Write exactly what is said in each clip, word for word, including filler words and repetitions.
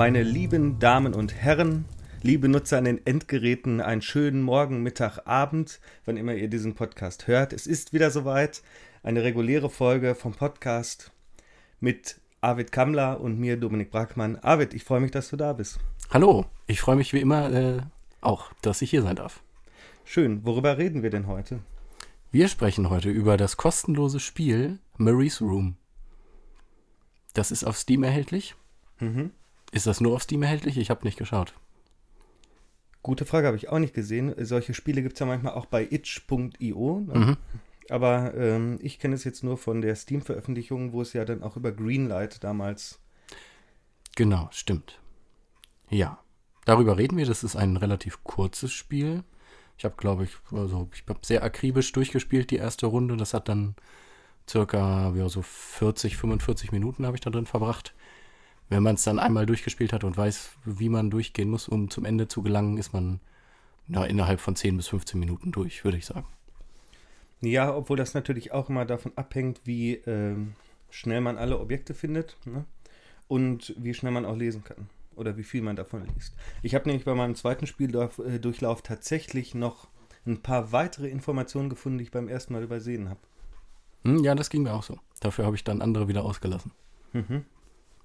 Meine lieben Damen und Herren, liebe Nutzer an den Endgeräten, einen schönen Morgen, Mittag, Abend, wann immer ihr diesen Podcast hört. Es ist wieder soweit, eine reguläre Folge vom Podcast mit Arvid Kammler und mir, Dominik Brackmann. Arvid, ich freue mich, dass du da bist. Hallo, ich freue mich wie immer äh, auch, dass ich hier sein darf. Schön, worüber reden wir denn heute? Wir sprechen heute über das kostenlose Spiel Marie's Room. Das ist auf Steam erhältlich. Mhm. Ist das nur auf Steam erhältlich? Ich habe nicht geschaut. Gute Frage, habe ich auch nicht gesehen. Solche Spiele gibt es ja manchmal auch bei itch punkt io. Ne? Mhm. Aber ähm, ich kenne es jetzt nur von der Steam-Veröffentlichung, wo es ja dann auch über Greenlight damals... Genau, stimmt. Ja, darüber reden wir. Das ist ein relativ kurzes Spiel. Ich habe, glaube ich, also ich habe sehr akribisch durchgespielt die erste Runde. Das hat dann circa ja, so vierzig, fünfundvierzig Minuten habe ich da drin verbracht. Wenn man es dann einmal durchgespielt hat und weiß, wie man durchgehen muss, um zum Ende zu gelangen, ist man na, innerhalb von zehn bis fünfzehn Minuten durch, würde ich sagen. Ja, obwohl das natürlich auch immer davon abhängt, wie äh, schnell man alle Objekte findet, ne? Und wie schnell man auch lesen kann oder wie viel man davon liest. Ich habe nämlich bei meinem zweiten Spieldurchlauf tatsächlich noch ein paar weitere Informationen gefunden, die ich beim ersten Mal übersehen habe. Hm, ja, das ging mir auch so. Dafür habe ich dann andere wieder ausgelassen. Mhm.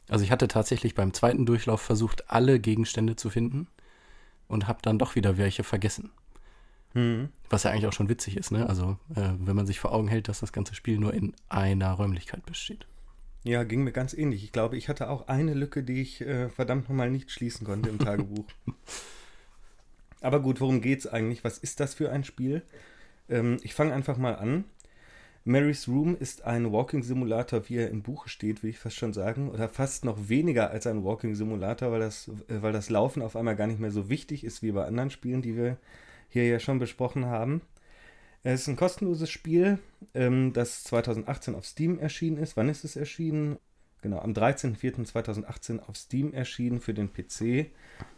Also ich hatte tatsächlich beim zweiten Durchlauf versucht, alle Gegenstände zu finden und habe dann doch wieder welche vergessen. Mhm. Was ja eigentlich auch schon witzig ist, ne? Also äh, wenn man sich vor Augen hält, dass das ganze Spiel nur in einer Räumlichkeit besteht. Ja, ging mir ganz ähnlich. Ich glaube, ich hatte auch eine Lücke, die ich äh, verdammt nochmal nicht schließen konnte im Tagebuch. Aber gut, worum geht's eigentlich? Was ist das für ein Spiel? Ähm, ich fange einfach mal an. Marie's Room ist ein Walking-Simulator, wie er im Buche steht, will ich fast schon sagen. Oder fast noch weniger als ein Walking-Simulator, weil das, weil das Laufen auf einmal gar nicht mehr so wichtig ist wie bei anderen Spielen, die wir hier ja schon besprochen haben. Es ist ein kostenloses Spiel, das zweitausendachtzehn auf Steam erschienen ist. Wann ist es erschienen? Genau, am dreizehnten vierten zweitausendachtzehn auf Steam erschienen für den P C.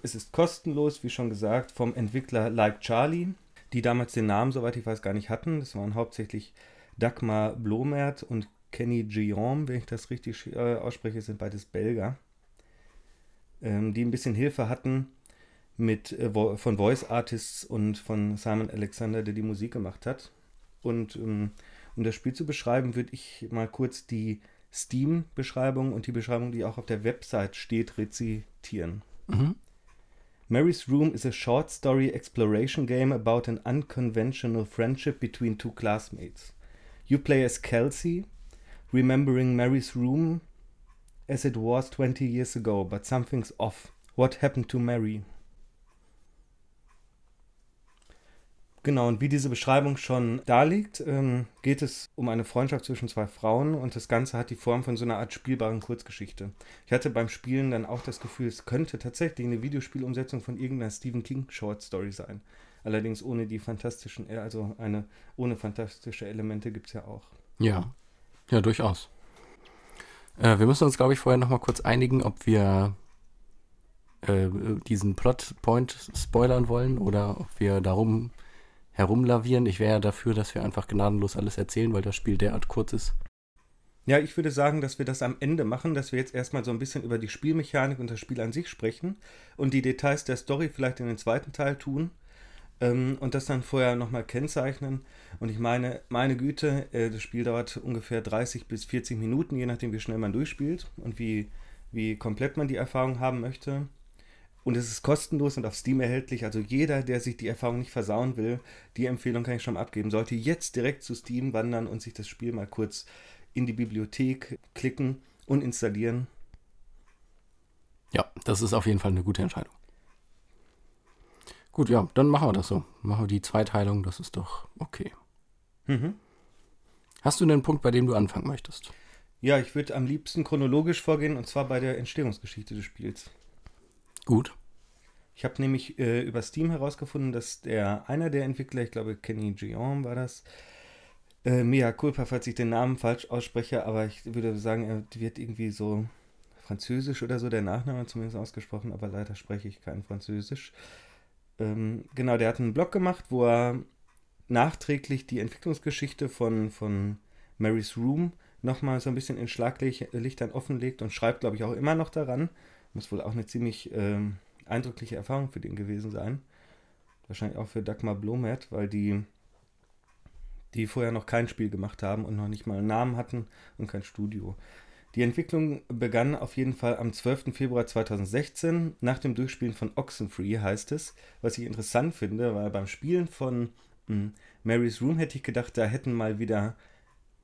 Es ist kostenlos, wie schon gesagt, vom Entwickler Like Charlie, die damals den Namen, soweit ich weiß, gar nicht hatten. Das waren hauptsächlich Dagmar Blomert und Kenny Gion, wenn ich das richtig äh, ausspreche, sind beides Belgier, ähm, die ein bisschen Hilfe hatten mit, äh, vo- von Voice Artists und von Simon Alexander, der die Musik gemacht hat. Und ähm, um das Spiel zu beschreiben, würde ich mal kurz die Steam-Beschreibung und die Beschreibung, die auch auf der Website steht, rezitieren. Mhm. Marie's Room is a short story exploration game about an unconventional friendship between two classmates. You play as Kelsey, remembering Marie's room as it was twenty years ago, but something's off. What happened to Mary? Genau, und wie diese Beschreibung schon darlegt, ähm, geht es um eine Freundschaft zwischen zwei Frauen und das Ganze hat die Form von so einer Art spielbaren Kurzgeschichte. Ich hatte beim Spielen dann auch das Gefühl, es könnte tatsächlich eine Videospielumsetzung von irgendeiner Stephen King Short Story sein. Allerdings ohne die fantastischen, also eine ohne fantastische Elemente gibt es ja auch. Ja, ja, durchaus. Äh, wir müssen uns, glaube ich, vorher nochmal kurz einigen, ob wir äh, diesen Plotpoint spoilern wollen oder ob wir darum herumlavieren. Ich wäre ja dafür, dass wir einfach gnadenlos alles erzählen, weil das Spiel derart kurz ist. Ja, ich würde sagen, dass wir das am Ende machen, dass wir jetzt erstmal so ein bisschen über die Spielmechanik und das Spiel an sich sprechen und die Details der Story vielleicht in den zweiten Teil tun. Und das dann vorher nochmal kennzeichnen. Und ich meine, meine Güte, das Spiel dauert ungefähr dreißig bis vierzig Minuten, je nachdem, wie schnell man durchspielt und wie, wie komplett man die Erfahrung haben möchte. Und es ist kostenlos und auf Steam erhältlich. Also jeder, der sich die Erfahrung nicht versauen will, die Empfehlung kann ich schon mal abgeben. Sollte jetzt direkt zu Steam wandern und sich das Spiel mal kurz in die Bibliothek klicken und installieren. Ja, das ist auf jeden Fall eine gute Entscheidung. Gut, ja, dann machen wir das so. Machen wir die Zweiteilung, das ist doch okay. Mhm. Hast du einen Punkt, bei dem du anfangen möchtest? Ja, ich würde am liebsten chronologisch vorgehen, und zwar bei der Entstehungsgeschichte des Spiels. Gut. Ich habe nämlich äh, über Steam herausgefunden, dass der einer der Entwickler, ich glaube Kenny Gion war das, äh, Mia Kulpa, falls ich den Namen falsch ausspreche, aber ich würde sagen, er wird irgendwie so französisch oder so, der Nachname zumindest ausgesprochen, aber leider spreche ich kein Französisch. Genau, der hat einen Blog gemacht, wo er nachträglich die Entwicklungsgeschichte von, von Marie's Room nochmal so ein bisschen in Schlaglichtern offenlegt und schreibt, glaube ich, auch immer noch daran. Muss wohl auch eine ziemlich ähm, eindrückliche Erfahrung für den gewesen sein. Wahrscheinlich auch für Dagmar Blomert, weil die, die vorher noch kein Spiel gemacht haben und noch nicht mal einen Namen hatten und kein Studio. Die Entwicklung begann auf jeden Fall am zwölften Februar zweitausendsechzehn, nach dem Durchspielen von Oxenfree, heißt es. Was ich interessant finde, weil beim Spielen von mh, Marie's Room hätte ich gedacht, da hätten mal wieder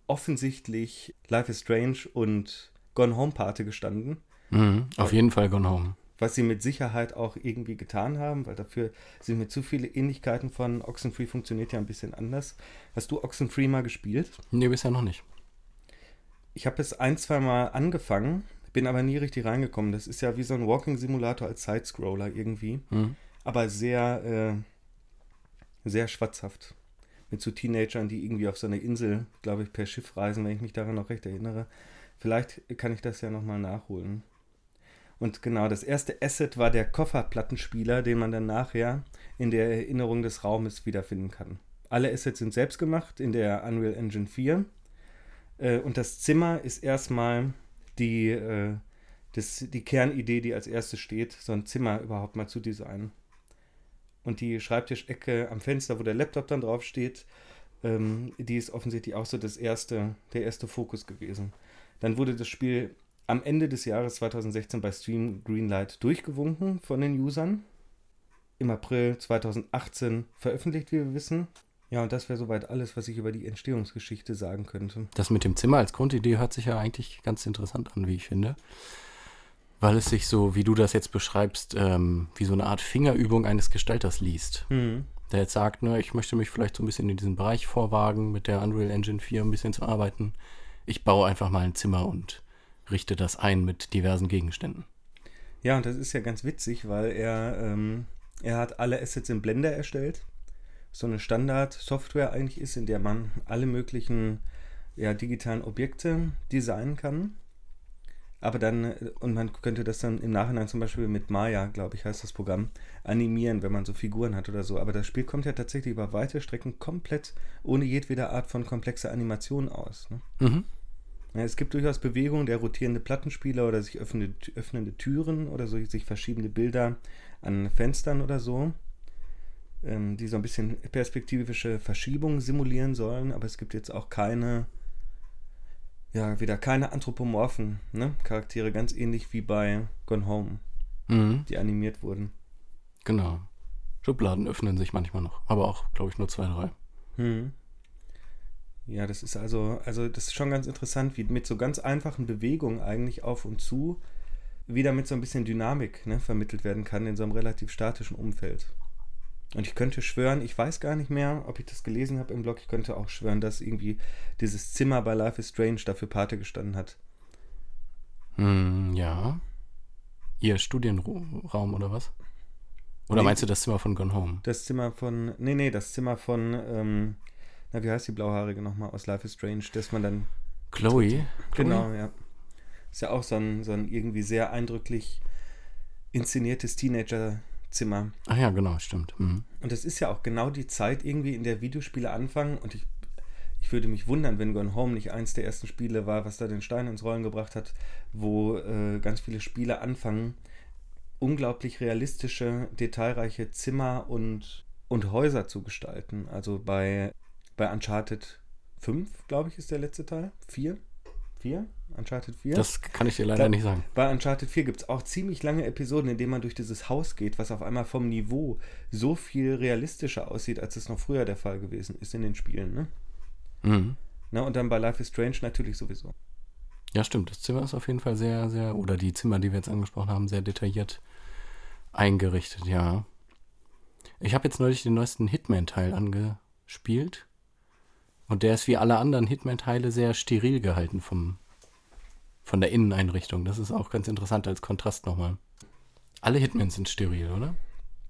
offensichtlich Life is Strange und Gone Home Pate gestanden. Mhm, auf jeden Fall Gone Home. Was sie mit Sicherheit auch irgendwie getan haben, weil dafür sind mir zu viele Ähnlichkeiten von Oxenfree, funktioniert ja ein bisschen anders. Hast du Oxenfree mal gespielt? Nee, bisher noch nicht. Ich habe es ein, zwei Mal angefangen, bin aber nie richtig reingekommen. Das ist ja wie so ein Walking-Simulator als Sidescroller irgendwie, mhm. aber sehr, äh, sehr schwatzhaft. Mit so Teenagern, die irgendwie auf so einer Insel, glaube ich, per Schiff reisen, wenn ich mich daran noch recht erinnere. Vielleicht kann ich das ja nochmal nachholen. Und genau, das erste Asset war der Kofferplattenspieler, den man dann nachher in der Erinnerung des Raumes wiederfinden kann. Alle Assets sind selbst gemacht in der Unreal Engine vier. Äh, und das Zimmer ist erstmal die, äh, das, die Kernidee, die als erstes steht, so ein Zimmer überhaupt mal zu designen. Und die Schreibtischecke am Fenster, wo der Laptop dann drauf steht, ähm, die ist offensichtlich auch so das erste, der erste Fokus gewesen. Dann wurde das Spiel am Ende des Jahres zweitausendsechzehn bei Steam Greenlight durchgewunken von den Usern. Im April zweitausendachtzehn veröffentlicht, wie wir wissen. Ja, und das wäre soweit alles, was ich über die Entstehungsgeschichte sagen könnte. Das mit dem Zimmer als Grundidee hört sich ja eigentlich ganz interessant an, wie ich finde. Weil es sich so, wie du das jetzt beschreibst, ähm, wie so eine Art Fingerübung eines Gestalters liest. Mhm. Der jetzt sagt, na, ich möchte mich vielleicht so ein bisschen in diesen Bereich vorwagen, mit der Unreal Engine vier ein bisschen zu arbeiten. Ich baue einfach mal ein Zimmer und richte das ein mit diversen Gegenständen. Ja, und das ist ja ganz witzig, weil er, ähm, er hat alle Assets in Blender erstellt. So eine Standard-Software eigentlich ist, in der man alle möglichen ja, digitalen Objekte designen kann. Aber dann, und man könnte das dann im Nachhinein zum Beispiel mit Maya, glaube ich, heißt das Programm, animieren, wenn man so Figuren hat oder so. Aber das Spiel kommt ja tatsächlich über weite Strecken komplett ohne jedwede Art von komplexer Animation aus. Ne? Mhm. Ja, es gibt durchaus Bewegungen, der rotierende Plattenspieler oder sich öffnende, öffnende Türen oder so, sich verschiebende Bilder an Fenstern oder so, ähm, die so ein bisschen perspektivische Verschiebungen simulieren sollen, aber es gibt jetzt auch keine, ja, wieder keine anthropomorphen, ne, Charaktere, ganz ähnlich wie bei Gone Home, mhm. die animiert wurden. Genau. Schubladen öffnen sich manchmal noch, aber auch, glaube ich, nur zwei, drei. Mhm. Ja, das ist also, also das ist schon ganz interessant, wie mit so ganz einfachen Bewegungen eigentlich auf und zu wieder mit so ein bisschen Dynamik, ne, vermittelt werden kann in so einem relativ statischen Umfeld. Und ich könnte schwören, ich weiß gar nicht mehr, ob ich das gelesen habe im Blog, ich könnte auch schwören, dass irgendwie dieses Zimmer bei Life is Strange dafür Pate gestanden hat. Hm, ja. Ihr Studienraum oder was? Oder nee, meinst du das Zimmer von Gone Home? Das Zimmer von, nee, nee, das Zimmer von, ähm, na, wie heißt die blauhaarige nochmal aus Life is Strange, dass man dann... Chloe? Genau, Chloe? Ja. Ist ja auch so ein, so ein irgendwie sehr eindrücklich inszeniertes Teenager-Zimmer. Ach ja, genau, stimmt. Mhm. Und das ist ja auch genau die Zeit irgendwie, in der Videospiele anfangen. Und ich, ich würde mich wundern, wenn Gone Home nicht eins der ersten Spiele war, was da den Stein ins Rollen gebracht hat, wo äh, ganz viele Spiele anfangen, unglaublich realistische, detailreiche Zimmer und, und Häuser zu gestalten. Also bei... Bei Uncharted fünf, glaube ich, ist der letzte Teil. vier? vier? Uncharted vier? Das kann ich dir leider da, nicht sagen. Bei Uncharted vier gibt es auch ziemlich lange Episoden, in denen man durch dieses Haus geht, was auf einmal vom Niveau so viel realistischer aussieht, als es noch früher der Fall gewesen ist in den Spielen. Ne? Mhm. Na, und dann bei Life is Strange natürlich sowieso. Ja, stimmt. Das Zimmer ist auf jeden Fall sehr, sehr, oder die Zimmer, die wir jetzt angesprochen haben, sehr detailliert eingerichtet, ja. Ich habe jetzt neulich den neuesten Hitman-Teil angespielt. Und der ist wie alle anderen Hitman-Teile sehr steril gehalten vom, von der Inneneinrichtung. Das ist auch ganz interessant als Kontrast nochmal. Alle Hitmans sind steril, oder?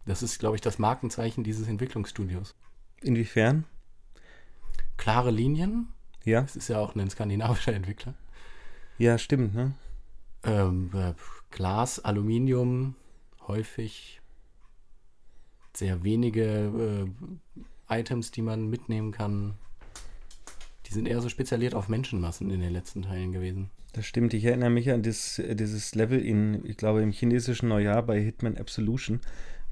Das ist, glaube ich, das Markenzeichen dieses Entwicklungsstudios. Inwiefern? Klare Linien. Ja. Das ist ja auch ein skandinavischer Entwickler. Ja, stimmt, ne? Ähm, äh, Glas, Aluminium, häufig sehr wenige äh, Items, die man mitnehmen kann. Sind eher so spezialisiert auf Menschenmassen in den letzten Teilen gewesen. Das stimmt, ich erinnere mich an das, dieses Level in, ich glaube, im chinesischen Neujahr bei Hitman Absolution,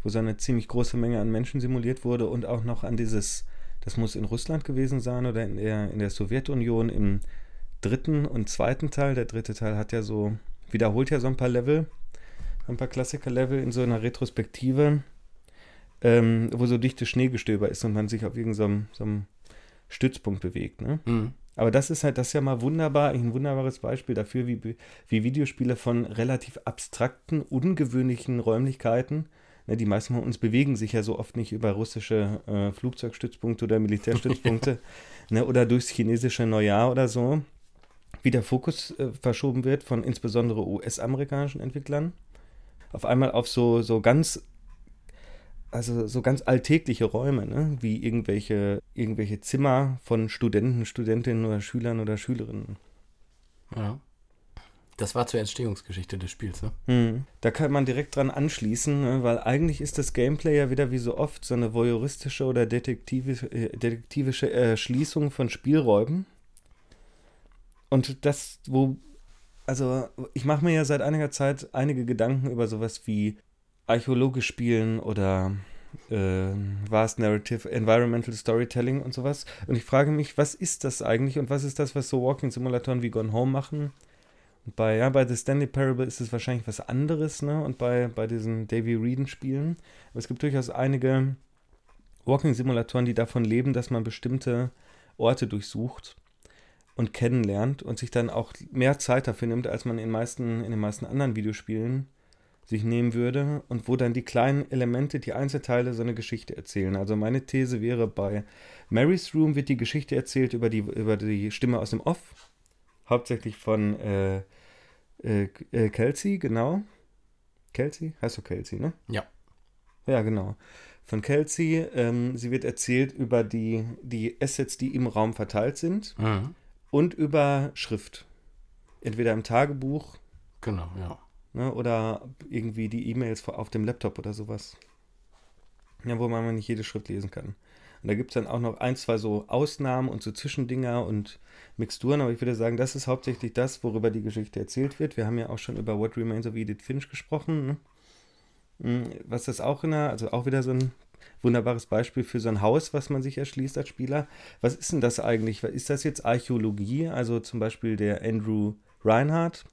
wo so eine ziemlich große Menge an Menschen simuliert wurde und auch noch an dieses, das muss in Russland gewesen sein oder in der, in der Sowjetunion im dritten und zweiten Teil. Der dritte Teil hat ja so, wiederholt ja so ein paar Level, ein paar Klassiker-Level in so einer Retrospektive, ähm, wo so dichte Schneegestöber ist und man sich auf irgendeinem so so Stützpunkt bewegt, ne? Mhm. Aber das ist halt, das ist ja mal wunderbar, ein wunderbares Beispiel dafür, wie, wie Videospiele von relativ abstrakten, ungewöhnlichen Räumlichkeiten, ne, die meisten von uns bewegen sich ja so oft nicht über russische äh, Flugzeugstützpunkte oder Militärstützpunkte ne, oder durchs chinesische Neujahr oder so, wie der Fokus äh, verschoben wird von insbesondere U S-amerikanischen Entwicklern, auf einmal auf so, so ganz, also so ganz alltägliche Räume, ne? Wie irgendwelche, irgendwelche Zimmer von Studenten, Studentinnen oder Schülern oder Schülerinnen. Ja. Das war zur Entstehungsgeschichte des Spiels, ne? Mhm. Da kann man direkt dran anschließen, ne? Weil eigentlich ist das Gameplay ja wieder wie so oft so eine voyeuristische oder detektivische, äh, detektivische Erschließung von Spielräumen. Und das, wo, also ich mache mir ja seit einiger Zeit einige Gedanken über sowas wie archäologisch spielen oder äh, Vast Narrative, Environmental Storytelling und sowas. Und ich frage mich, was ist das eigentlich und was ist das, was so Walking-Simulatoren wie Gone Home machen? Und bei, ja, bei The Stanley Parable ist es wahrscheinlich was anderes, ne? Und bei, bei diesen Davy Reeden-Spielen. Aber es gibt durchaus einige Walking-Simulatoren, die davon leben, dass man bestimmte Orte durchsucht und kennenlernt und sich dann auch mehr Zeit dafür nimmt, als man in, meisten, in den meisten anderen Videospielen sich nehmen würde und wo dann die kleinen Elemente, die Einzelteile so eine Geschichte erzählen. Also meine These wäre, bei Marie's Room wird die Geschichte erzählt über die, über die Stimme aus dem Off, hauptsächlich von äh, äh, Kelsey, genau. Kelsey? Heißt du Kelsey, ne? Ja. Ja, genau. Von Kelsey. Ähm, sie wird erzählt über die, die Assets, die im Raum verteilt sind, mhm, und über Schrift. Entweder im Tagebuch. Genau, ja. Ne, oder irgendwie die E-Mails auf dem Laptop oder sowas. Ja, wo man nicht jede Schrift lesen kann. Und da gibt es dann auch noch ein, zwei so Ausnahmen und so Zwischendinger und Mixturen. Aber ich würde sagen, das ist hauptsächlich das, worüber die Geschichte erzählt wird. Wir haben ja auch schon über What Remains of Edith Finch gesprochen. Ne? Was das auch in der, also auch wieder so ein wunderbares Beispiel für so ein Haus, was man sich erschließt als Spieler. Was ist denn das eigentlich? Ist das jetzt Archäologie? Also zum Beispiel der Andrew Reinhardt,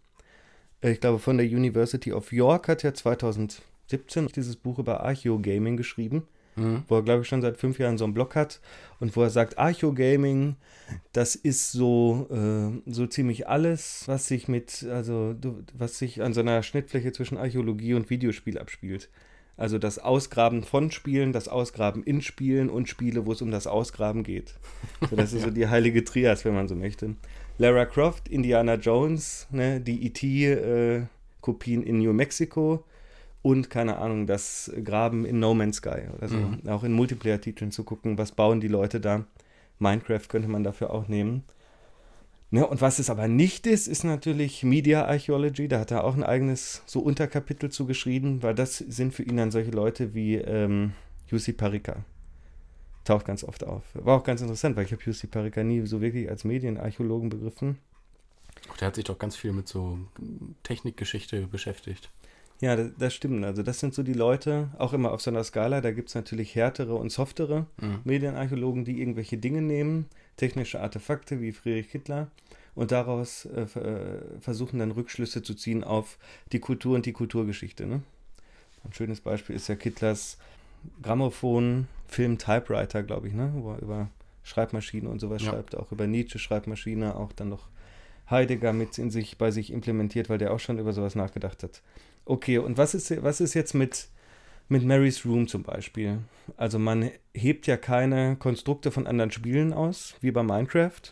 ich glaube, von der University of York, hat ja zwanzig siebzehn dieses Buch über Archaeogaming geschrieben, mhm, wo er, glaube ich, schon seit fünf Jahren so einen Blog hat und wo er sagt, Archaeogaming, das ist so, äh, so ziemlich alles, was sich mit, also was sich an so einer Schnittfläche zwischen Archäologie und Videospiel abspielt. Also das Ausgraben von Spielen, das Ausgraben in Spielen und Spiele, wo es um das Ausgraben geht. So, das ist so die heilige Trias, wenn man so möchte. Lara Croft, Indiana Jones, ne, die E T-Kopien in New Mexico und, keine Ahnung, das Graben in No Man's Sky oder so. Mhm. Auch in Multiplayer-Titeln zu gucken, was bauen die Leute da. Minecraft könnte man dafür auch nehmen. Ne, und was es aber nicht ist, ist natürlich Media Archaeology. Da hat er auch ein eigenes so Unterkapitel zu geschrieben, weil das sind für ihn dann solche Leute wie ähm, Jussi Parikka. Taucht ganz oft auf. War auch ganz interessant, weil ich habe Jussi Parikka nie so wirklich als Medienarchäologen begriffen. Der hat sich doch ganz viel mit so Technikgeschichte beschäftigt. Ja, das, das stimmt. Also das sind so die Leute, auch immer auf so einer Skala, da gibt es natürlich härtere und softere, mhm, Medienarchäologen, die irgendwelche Dinge nehmen, technische Artefakte wie Friedrich Kittler und daraus äh, versuchen dann Rückschlüsse zu ziehen auf die Kultur und die Kulturgeschichte. Ne? Ein schönes Beispiel ist ja Kittlers Grammophon-Film-Typewriter, glaube ich, ne? Wo er über Schreibmaschinen und sowas, ja, schreibt, auch über Nietzsche Schreibmaschine, auch dann noch Heidegger mit in sich, bei sich implementiert, weil der auch schon über sowas nachgedacht hat. Okay, und was ist, was ist jetzt mit, mit Marie's Room zum Beispiel? Also man hebt ja keine Konstrukte von anderen Spielen aus, wie bei Minecraft.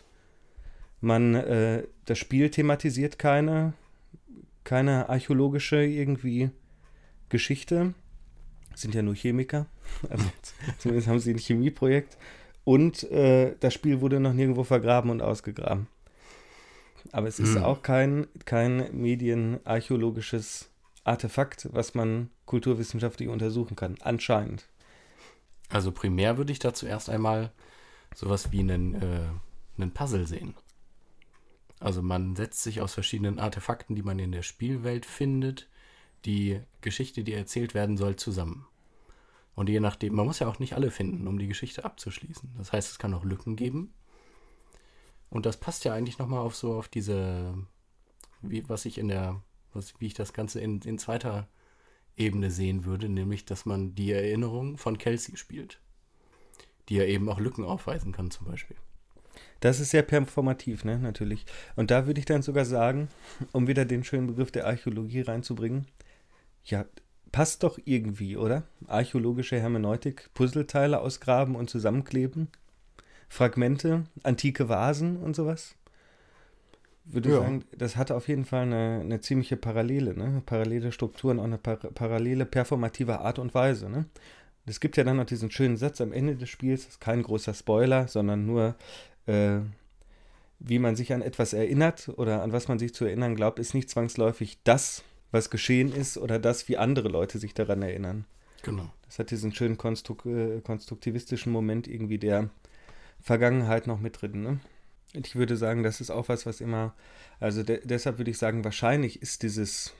Man, äh, das Spiel thematisiert keine, keine archäologische irgendwie Geschichte. Sind ja nur Chemiker. Also zumindest haben sie ein Chemieprojekt. Und äh, das Spiel wurde noch nirgendwo vergraben und ausgegraben. Aber es ist hm. auch kein, kein medienarchäologisches Artefakt, was man kulturwissenschaftlich untersuchen kann, anscheinend. Also primär würde ich da zuerst einmal sowas wie einen, äh, einen Puzzle sehen. Also man setzt sich aus verschiedenen Artefakten, die man in der Spielwelt findet, die Geschichte, die erzählt werden soll, zusammen. Und je nachdem, man muss ja auch nicht alle finden, um die Geschichte abzuschließen. Das heißt, es kann auch Lücken geben. Und das passt ja eigentlich nochmal auf so auf diese, wie, was ich in der, was, wie ich das Ganze in, in zweiter Ebene sehen würde, nämlich, dass man die Erinnerung von Kelsey spielt, die ja eben auch Lücken aufweisen kann zum Beispiel. Das ist sehr performativ, ne, natürlich. Und da würde ich dann sogar sagen, um wieder den schönen Begriff der Archäologie reinzubringen, ja, passt doch irgendwie, oder? Archäologische Hermeneutik, Puzzleteile ausgraben und zusammenkleben, Fragmente, antike Vasen und sowas. Würde ich ja. sagen, das hatte auf jeden Fall eine, eine ziemliche Parallele, ne? Parallele Strukturen, auch eine par- parallele performative Art und Weise, ne? Es gibt ja dann noch diesen schönen Satz am Ende des Spiels, das ist kein großer Spoiler, sondern nur, äh, wie man sich an etwas erinnert oder an was man sich zu erinnern glaubt, ist nicht zwangsläufig das, was geschehen ist oder das, wie andere Leute sich daran erinnern. Genau. Das hat diesen schönen konstru- äh, konstruktivistischen Moment irgendwie der Vergangenheit noch mit drin, ne? Ich würde sagen, das ist auch was, was immer, also de- deshalb würde ich sagen, wahrscheinlich ist dieses,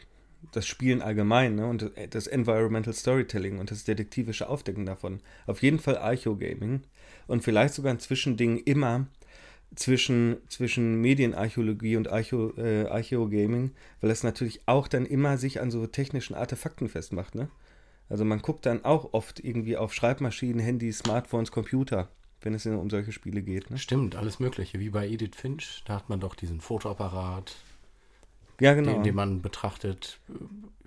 das Spielen allgemein, ne, und das Environmental Storytelling und das detektivische Aufdecken davon, auf jeden Fall Archaeogaming und vielleicht sogar ein Zwischending immer zwischen, zwischen Medienarchäologie und Archeo, äh, Archaeogaming, weil es natürlich auch dann immer sich an so technischen Artefakten festmacht, ne? Also man guckt dann auch oft irgendwie auf Schreibmaschinen, Handys, Smartphones, Computer, wenn es um solche Spiele geht, ne? Stimmt, alles Mögliche, wie bei Edith Finch, da hat man doch diesen Fotoapparat, ja, genau, den, den man betrachtet.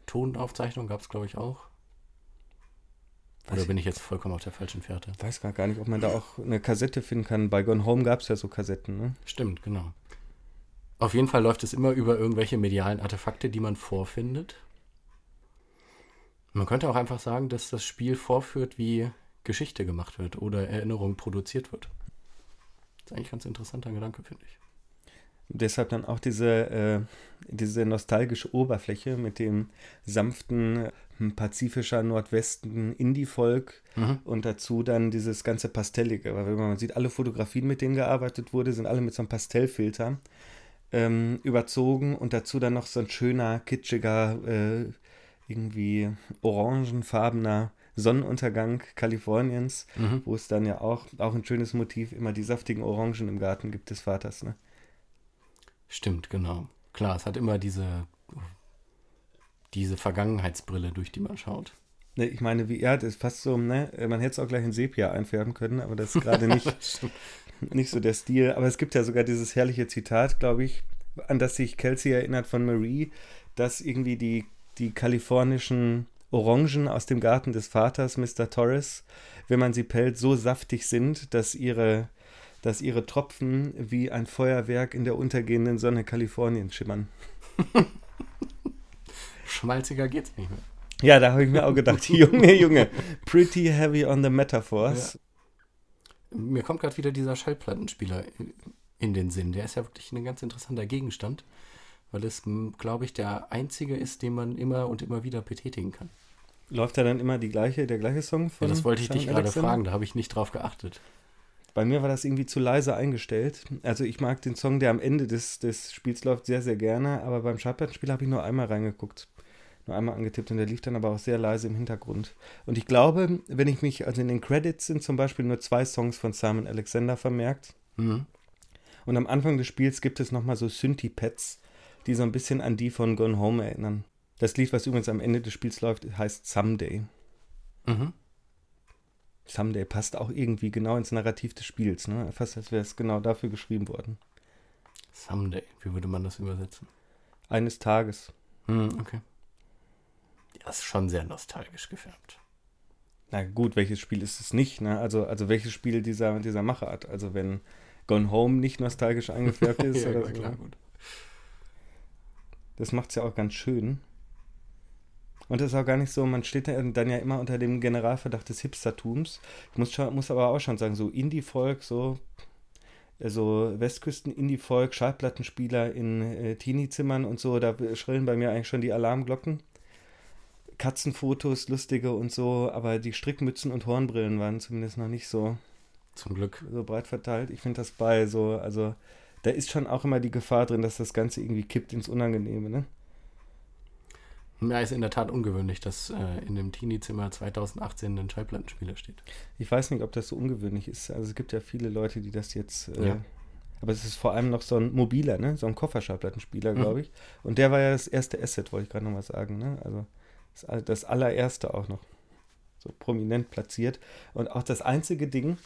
Tonaufzeichnung gab es, glaube ich, auch. Weiß Oder bin ich jetzt vollkommen auf der falschen Fährte? Ich weiß gar nicht, ob man da auch eine Kassette finden kann. Bei Gone Home gab es ja so Kassetten, ne? Stimmt, genau. Auf jeden Fall läuft es immer über irgendwelche medialen Artefakte, die man vorfindet. Man könnte auch einfach sagen, dass das Spiel vorführt, wie Geschichte gemacht wird oder Erinnerung produziert wird. Das ist eigentlich ein ganz interessanter Gedanke, finde ich. Deshalb dann auch diese, äh, diese nostalgische Oberfläche mit dem sanften pazifischer Nordwesten Indie-Folk, mhm, und dazu dann dieses ganze Pastellige. Weil wenn man sieht, alle Fotografien, mit denen gearbeitet wurde, sind alle mit so einem Pastellfilter ähm, überzogen und dazu dann noch so ein schöner, kitschiger, äh, irgendwie orangenfarbener Sonnenuntergang Kaliforniens, mhm, wo es dann ja auch, auch ein schönes Motiv, immer die saftigen Orangen im Garten gibt des Vaters, ne? Stimmt, genau. Klar, es hat immer diese, diese Vergangenheitsbrille, durch die man schaut. Ne, ich meine, wie er, das passt so, ne? Man hätte es auch gleich in Sepia einfärben können, aber das ist gerade nicht, nicht so der Stil. Aber es gibt ja sogar dieses herrliche Zitat, glaube ich, an das sich Kelsey erinnert von Marie, dass irgendwie die, die kalifornischen Orangen aus dem Garten des Vaters, Mister Torres, wenn man sie pellt, so saftig sind, dass ihre... dass ihre Tropfen wie ein Feuerwerk in der untergehenden Sonne Kaliforniens schimmern. Schmalziger geht's nicht mehr. Ja, da habe ich mir auch gedacht, Junge, Junge, pretty heavy on the metaphors. Ja. Mir kommt gerade wieder dieser Schallplattenspieler in den Sinn. Der ist ja wirklich ein ganz interessanter Gegenstand, weil es, glaube ich, der einzige ist, den man immer und immer wieder betätigen kann. Läuft da dann immer die gleiche, der gleiche Song von? Ja, das wollte ich Simon dich gerade Alexander? fragen, da habe ich nicht drauf geachtet. Bei mir war das irgendwie zu leise eingestellt. Also ich mag den Song, der am Ende des, des Spiels läuft, sehr, sehr gerne. Aber beim Schallplattenspiel habe ich nur einmal reingeguckt. Nur einmal angetippt und der lief dann aber auch sehr leise im Hintergrund. Und ich glaube, wenn ich mich, also in den Credits sind zum Beispiel nur zwei Songs von Simon Alexander vermerkt. Mhm. Und am Anfang des Spiels gibt es nochmal so Synthi-Pads, die so ein bisschen an die von Gone Home erinnern. Das Lied, was übrigens am Ende des Spiels läuft, heißt Someday. Mhm. Someday passt auch irgendwie genau ins Narrativ des Spiels, ne? Fast als wäre es genau dafür geschrieben worden. Someday, wie würde man das übersetzen? Eines Tages. Hm, okay. Das ist schon sehr nostalgisch gefärbt. Na gut, welches Spiel ist es nicht, ne? Also, also welches Spiel dieser, dieser Machart? Also wenn Gone Home nicht nostalgisch eingefärbt ist ja, oder so. Klar, gut. Das macht es ja auch ganz schön. Und das ist auch gar nicht so, man steht dann ja immer unter dem Generalverdacht des Hipstertums. Ich muss, schon, muss aber auch schon sagen, so Indie-Folk, so also Westküsten-Indie-Folk, Schallplattenspieler in äh, Teenie-Zimmern und so, da schrillen bei mir eigentlich schon die Alarmglocken. Katzenfotos, lustige und so, aber die Strickmützen und Hornbrillen waren zumindest noch nicht so, zum Glück, so breit verteilt. Ich finde das bei so, also da ist schon auch immer die Gefahr drin, dass das Ganze irgendwie kippt ins Unangenehme, ne? Ja, ist in der Tat ungewöhnlich, dass äh, in dem Teenie-Zimmer zweitausendachtzehn ein Schallplattenspieler steht. Ich weiß nicht, ob das so ungewöhnlich ist. Also es gibt ja viele Leute, die das jetzt... Äh, ja. Aber es ist vor allem noch so ein mobiler, ne? So ein Kofferschallplattenspieler, glaube mhm. ich. Und der war ja das erste Asset, wollte ich gerade nochmal sagen, ne? Also das, das allererste auch noch. So prominent platziert. Und auch das einzige Ding,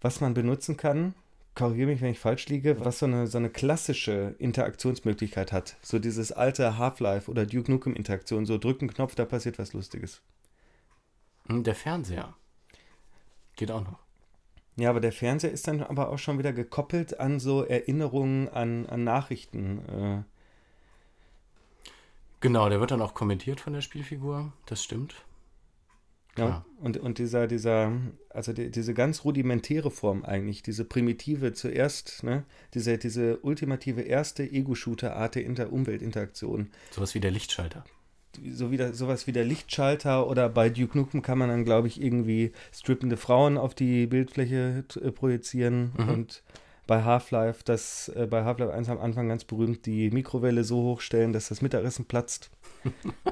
was man benutzen kann, korrigiere mich, wenn ich falsch liege, was so eine, so eine klassische Interaktionsmöglichkeit hat. So dieses alte Half-Life oder Duke Nukem-Interaktion, so drücken Knopf, da passiert was Lustiges. Der Fernseher. Geht auch noch. Ja, aber der Fernseher ist dann aber auch schon wieder gekoppelt an so Erinnerungen an, an Nachrichten. Genau, der wird dann auch kommentiert von der Spielfigur, das stimmt. Ja, und, und dieser, dieser, also die, diese ganz rudimentäre Form eigentlich, diese primitive zuerst, ne, diese, diese ultimative erste Ego-Shooter-Art der Inter- Umweltinteraktion. Sowas wie der Lichtschalter. So wie der, sowas wie der Lichtschalter, oder bei Duke Nukem kann man dann, glaube ich, irgendwie strippende Frauen auf die Bildfläche t- projizieren. Mhm. Und bei Half-Life, das, äh, bei Half-Life eins am Anfang ganz berühmt, die Mikrowelle so hochstellen, dass das Mittagessen platzt.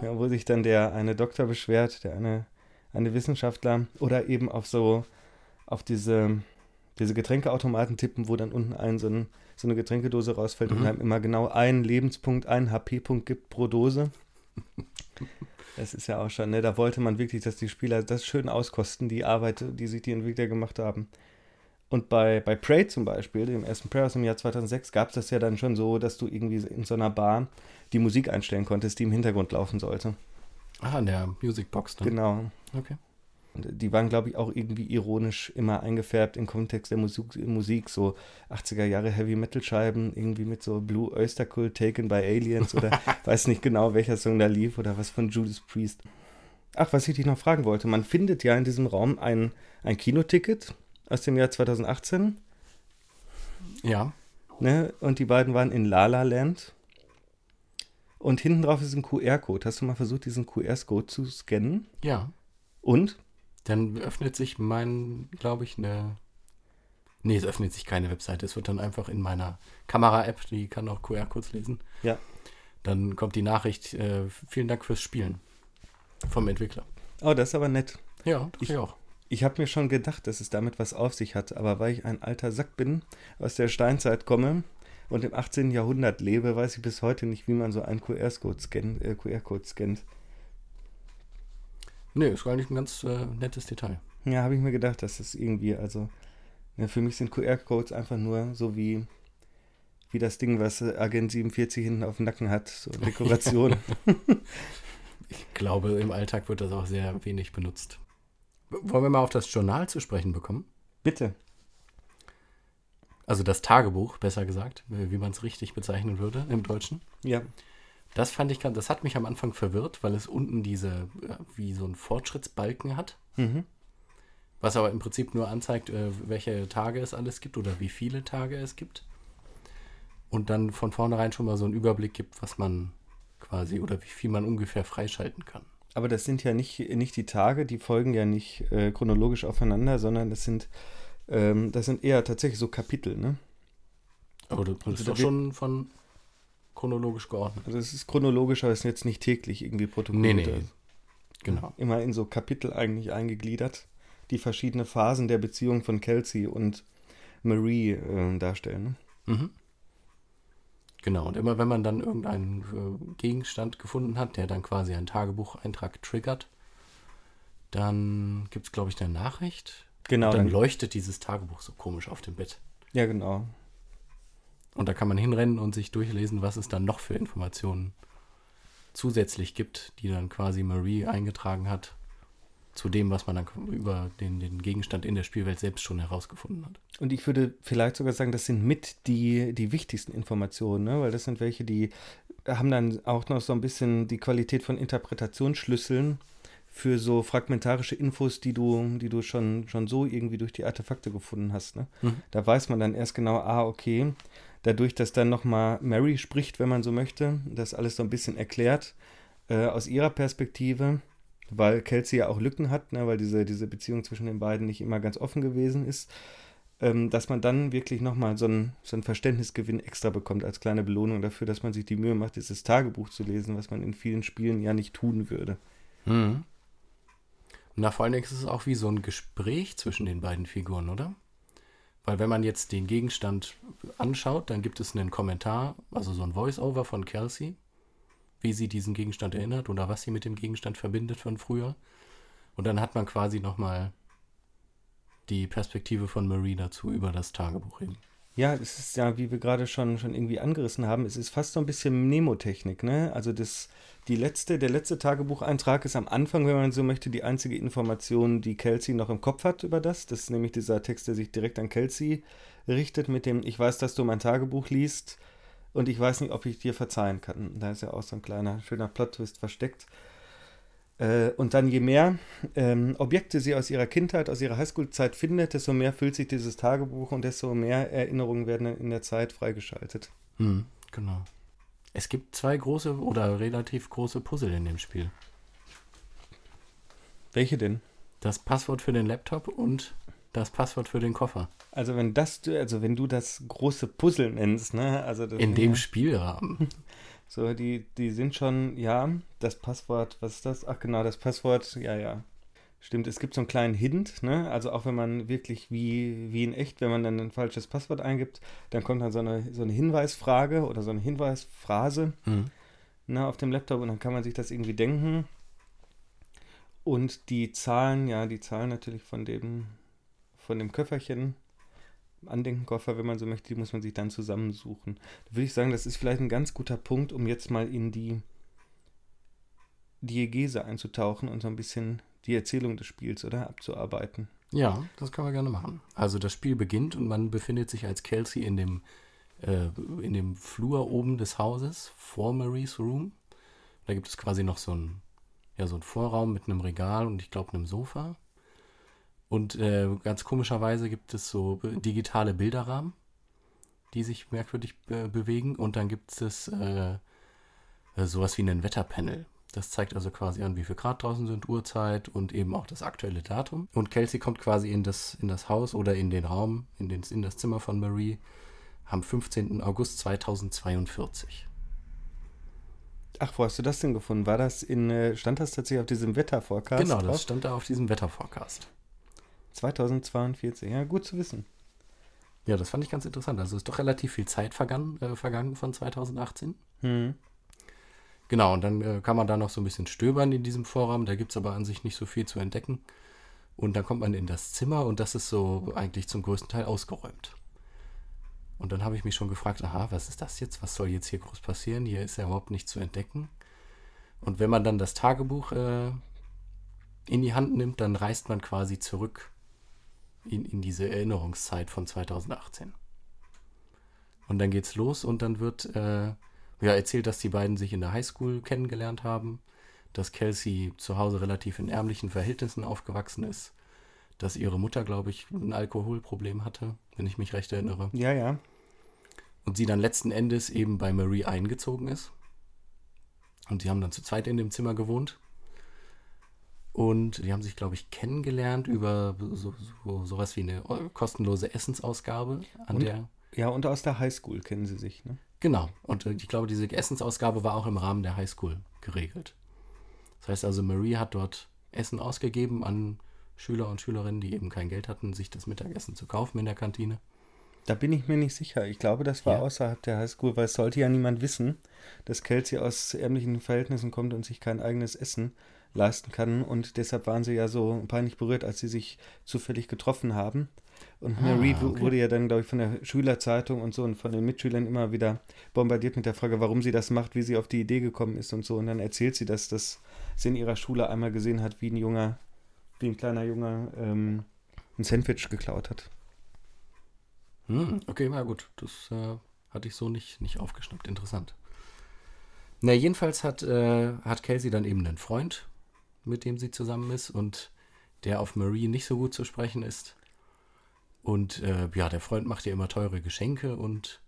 Ja, wo sich dann der eine Doktor beschwert, der eine eine Wissenschaftler, oder eben auf so, auf diese, diese Getränkeautomaten tippen, wo dann unten ein so, ein, so eine Getränkedose rausfällt mhm. und einem immer genau einen Lebenspunkt, einen H P-Punkt gibt pro Dose. Das ist ja auch schon, ne, da wollte man wirklich, dass die Spieler das schön auskosten, die Arbeit, die sich die Entwickler gemacht haben. Und bei, bei Prey zum Beispiel, dem ersten Prey aus dem Jahr zweitausendsechs, gab es das ja dann schon so, dass du irgendwie in so einer Bar die Musik einstellen konntest, die im Hintergrund laufen sollte. Ah, in der Musicbox dann. Genau. Okay. Und die waren, glaube ich, auch irgendwie ironisch immer eingefärbt im Kontext der Musik, Musik so achtziger Jahre Heavy-Metal-Scheiben, irgendwie mit so Blue Oyster Cult, Taken by Aliens oder weiß nicht genau, welcher Song da lief oder was von Judas Priest. Ach, was ich dich noch fragen wollte, man findet ja in diesem Raum ein, ein Kinoticket aus dem Jahr zweitausendachtzehn. Ja. Ne? Und die beiden waren in La La Land. Und hinten drauf ist ein Q R-Code. Hast du mal versucht, diesen Q R-Code zu scannen? Ja. Und? Dann öffnet sich mein, glaube ich, eine... Nee, es öffnet sich keine Webseite. Es wird dann einfach in meiner Kamera-App, die kann auch Q R-Codes lesen. Ja. Dann kommt die Nachricht, äh, vielen Dank fürs Spielen. Vom Entwickler. Oh, das ist aber nett. Ja, das ich auch. Ich habe mir schon gedacht, dass es damit was auf sich hat. Aber weil ich ein alter Sack bin, aus der Steinzeit komme... und im achtzehnten Jahrhundert lebe, weiß ich bis heute nicht, wie man so einen Q R-Code scannt. Äh, Q R-Code scannt. Nee, ist eigentlich ein ganz äh, nettes Detail. Ja, habe ich mir gedacht, dass das irgendwie, also, ja, für mich sind Q R-Codes einfach nur so wie, wie das Ding, was Agent siebenundvierzig hinten auf dem Nacken hat, so Dekoration. Ich glaube, im Alltag wird das auch sehr wenig benutzt. Wollen wir mal auf das Journal zu sprechen bekommen? Bitte. Also das Tagebuch, besser gesagt, wie man es richtig bezeichnen würde im Deutschen. Ja. Das fand ich, das hat mich am Anfang verwirrt, weil es unten diese, wie so ein Fortschrittsbalken hat. Mhm. Was aber im Prinzip nur anzeigt, welche Tage es alles gibt oder wie viele Tage es gibt. Und dann von vornherein schon mal so einen Überblick gibt, was man quasi oder wie viel man ungefähr freischalten kann. Aber das sind ja nicht, nicht die Tage, die folgen ja nicht äh, chronologisch aufeinander, sondern das sind... das sind eher tatsächlich so Kapitel, ne? Aber das also ist doch schon von chronologisch geordnet. Also es ist chronologisch, aber es ist jetzt nicht täglich irgendwie protokolliert. Nee, nee. Genau. Immer in so Kapitel eigentlich eingegliedert, die verschiedene Phasen der Beziehung von Kelsey und Marie äh, darstellen. Ne? Mhm. Genau, und immer wenn man dann irgendeinen äh, Gegenstand gefunden hat, der dann quasi einen Tagebucheintrag triggert, dann gibt es, glaube ich, eine Nachricht... Genau, dann, dann leuchtet dieses Tagebuch so komisch auf dem Bett. Ja, genau. Und da kann man hinrennen und sich durchlesen, was es dann noch für Informationen zusätzlich gibt, die dann quasi Marie eingetragen hat, zu dem, was man dann über den, den Gegenstand in der Spielwelt selbst schon herausgefunden hat. Und ich würde vielleicht sogar sagen, das sind mit die, die wichtigsten Informationen, ne? Weil das sind welche, die haben dann auch noch so ein bisschen die Qualität von Interpretationsschlüsseln für so fragmentarische Infos, die du, die du schon, schon so irgendwie durch die Artefakte gefunden hast. Ne? Mhm. Da weiß man dann erst genau, ah, okay, dadurch, dass dann nochmal Mary spricht, wenn man so möchte, das alles so ein bisschen erklärt, äh, aus ihrer Perspektive, weil Kelsey ja auch Lücken hat, ne? Weil diese, diese Beziehung zwischen den beiden nicht immer ganz offen gewesen ist. ähm, dass man dann wirklich nochmal so einen so einen Verständnisgewinn extra bekommt als kleine Belohnung dafür, dass man sich die Mühe macht, dieses Tagebuch zu lesen, was man in vielen Spielen ja nicht tun würde. Mhm. Na, vor allen Dingen ist es auch wie so ein Gespräch zwischen den beiden Figuren, oder? Weil wenn man jetzt den Gegenstand anschaut, dann gibt es einen Kommentar, also so ein Voice-Over von Kelsey, wie sie diesen Gegenstand erinnert oder was sie mit dem Gegenstand verbindet von früher. Und dann hat man quasi nochmal die Perspektive von Marie dazu über das Tagebuch hin. Ja, es ist ja, wie wir gerade schon, schon irgendwie angerissen haben, es ist fast so ein bisschen Mnemotechnik, ne? Also das, die letzte, der letzte Tagebucheintrag ist am Anfang, wenn man so möchte, die einzige Information, die Kelsey noch im Kopf hat über das. Das ist nämlich dieser Text, der sich direkt an Kelsey richtet mit dem, ich weiß, dass du mein Tagebuch liest und ich weiß nicht, ob ich dir verzeihen kann. Da ist ja auch so ein kleiner, schöner Plot-Twist versteckt. Und dann je mehr ähm, Objekte sie aus ihrer Kindheit, aus ihrer Highschool-Zeit findet, desto mehr füllt sich dieses Tagebuch und desto mehr Erinnerungen werden in der Zeit freigeschaltet. Hm, genau. Es gibt zwei große oder relativ große Puzzle in dem Spiel. Welche denn? Das Passwort für den Laptop und das Passwort für den Koffer. Also wenn das, also wenn du das große Puzzle nennst, ne? Also das in dem ja. Spielrahmen. So, die, die sind schon, ja, das Passwort, was ist das? Ach genau, das Passwort, ja, ja. Stimmt, es gibt so einen kleinen Hint, ne? Also auch wenn man wirklich wie, wie in echt, wenn man dann ein falsches Passwort eingibt, dann kommt dann so eine, so eine Hinweisfrage oder so eine Hinweisphrase mhm. ne, auf dem Laptop und dann kann man sich das irgendwie denken. Und die Zahlen, ja, die Zahlen natürlich von dem, von dem Köfferchen. Andenkenkoffer, wenn man so möchte, die muss man sich dann zusammensuchen. Da würde ich sagen, das ist vielleicht ein ganz guter Punkt, um jetzt mal in die Diegese einzutauchen und so ein bisschen die Erzählung des Spiels, oder? Abzuarbeiten. Ja, das können wir gerne machen. Also das Spiel beginnt und man befindet sich als Kelsey in dem, äh, in dem Flur oben des Hauses vor Marie's Room. Da gibt es quasi noch so einen, ja, so einen Vorraum mit einem Regal und ich glaube einem Sofa. Und äh, ganz komischerweise gibt es so digitale Bilderrahmen, die sich merkwürdig äh, bewegen. Und dann gibt es äh, sowas wie einen Wetterpanel. Das zeigt also quasi an, wie viel Grad draußen sind, Uhrzeit und eben auch das aktuelle Datum. Und Kelsey kommt quasi in das, in das Haus oder in den Raum, in, den, in das Zimmer von Marie am fünfzehnten August zweitausendzweiundvierzig. Ach, wo hast du das denn gefunden? War das in, stand das tatsächlich auf diesem Wetterforecast? Genau, das stand da auf diesem Wetterforecast. zweitausendzweiundvierzig, ja, gut zu wissen. Ja, das fand ich ganz interessant. Also ist doch relativ viel Zeit vergangen, äh, vergangen von zweitausendachtzehn. Hm. Genau, und dann äh, kann man da noch so ein bisschen stöbern in diesem Vorraum. Da gibt es aber an sich nicht so viel zu entdecken. Und dann kommt man in das Zimmer und das ist so eigentlich zum größten Teil ausgeräumt. Und dann habe ich mich schon gefragt, aha, was ist das jetzt? Was soll jetzt hier groß passieren? Hier ist ja überhaupt nichts zu entdecken. Und wenn man dann das Tagebuch äh, in die Hand nimmt, dann reist man quasi zurück In, in diese Erinnerungszeit von zweitausendachtzehn. Und dann geht's los und dann wird äh, ja, erzählt, dass die beiden sich in der Highschool kennengelernt haben, dass Kelsey zu Hause relativ in ärmlichen Verhältnissen aufgewachsen ist, dass ihre Mutter, glaube ich, ein Alkoholproblem hatte, wenn ich mich recht erinnere. Ja, ja. Und sie dann letzten Endes eben bei Marie eingezogen ist. Und sie haben dann zu zweit in dem Zimmer gewohnt. Und die haben sich, glaube ich, kennengelernt über so, so, sowas wie eine kostenlose Essensausgabe. An und, der ja, und aus der Highschool kennen sie sich, ne? Genau. Und ich glaube, diese Essensausgabe war auch im Rahmen der Highschool geregelt. Das heißt also, Marie hat dort Essen ausgegeben an Schüler und Schülerinnen, die eben kein Geld hatten, sich das Mittagessen zu kaufen in der Kantine. Da bin ich mir nicht sicher. Ich glaube, das war ja außerhalb der Highschool, weil es sollte ja niemand wissen, dass Kelsey aus ärmlichen Verhältnissen kommt und sich kein eigenes Essen leisten kann. Und deshalb waren sie ja so peinlich berührt, als sie sich zufällig getroffen haben. Und Marie ah, okay. wurde ja dann, glaube ich, von der Schülerzeitung und so und von den Mitschülern immer wieder bombardiert mit der Frage, warum sie das macht, wie sie auf die Idee gekommen ist und so. Und dann erzählt sie, dass das sie in ihrer Schule einmal gesehen hat, wie ein junger, wie ein kleiner Junge ähm, ein Sandwich geklaut hat. Hm, okay, na gut. Das äh, hatte ich so nicht, nicht aufgeschnappt. Interessant. Na, jedenfalls hat, äh, hat Kelsey dann eben einen Freund, mit dem sie zusammen ist und der auf Marie nicht so gut zu sprechen ist. Und äh, ja, der Freund macht ihr immer teure Geschenke und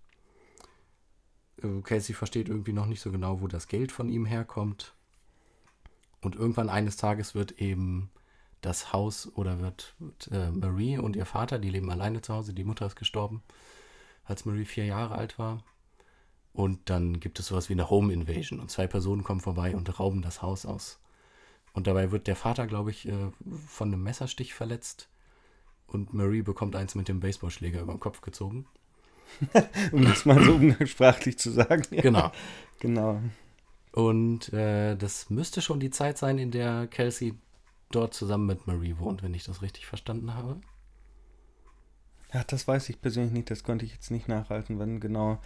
äh, Kelsey versteht irgendwie noch nicht so genau, wo das Geld von ihm herkommt. Und irgendwann eines Tages wird eben das Haus oder wird äh, Marie und ihr Vater, die leben alleine zu Hause, die Mutter ist gestorben, als Marie vier Jahre alt war. Und dann gibt es sowas wie eine Home Invasion und zwei Personen kommen vorbei und rauben das Haus aus. Und dabei wird der Vater, glaube ich, äh, von einem Messerstich verletzt und Marie bekommt eins mit dem Baseballschläger über den Kopf gezogen. Um das mal so umgangssprachlich zu sagen. Ja. Genau. Genau. Und äh, das müsste schon die Zeit sein, in der Kelsey dort zusammen mit Marie wohnt, wenn ich das richtig verstanden habe. Ach, das weiß ich persönlich nicht. Das konnte ich jetzt nicht nachhalten, wann genau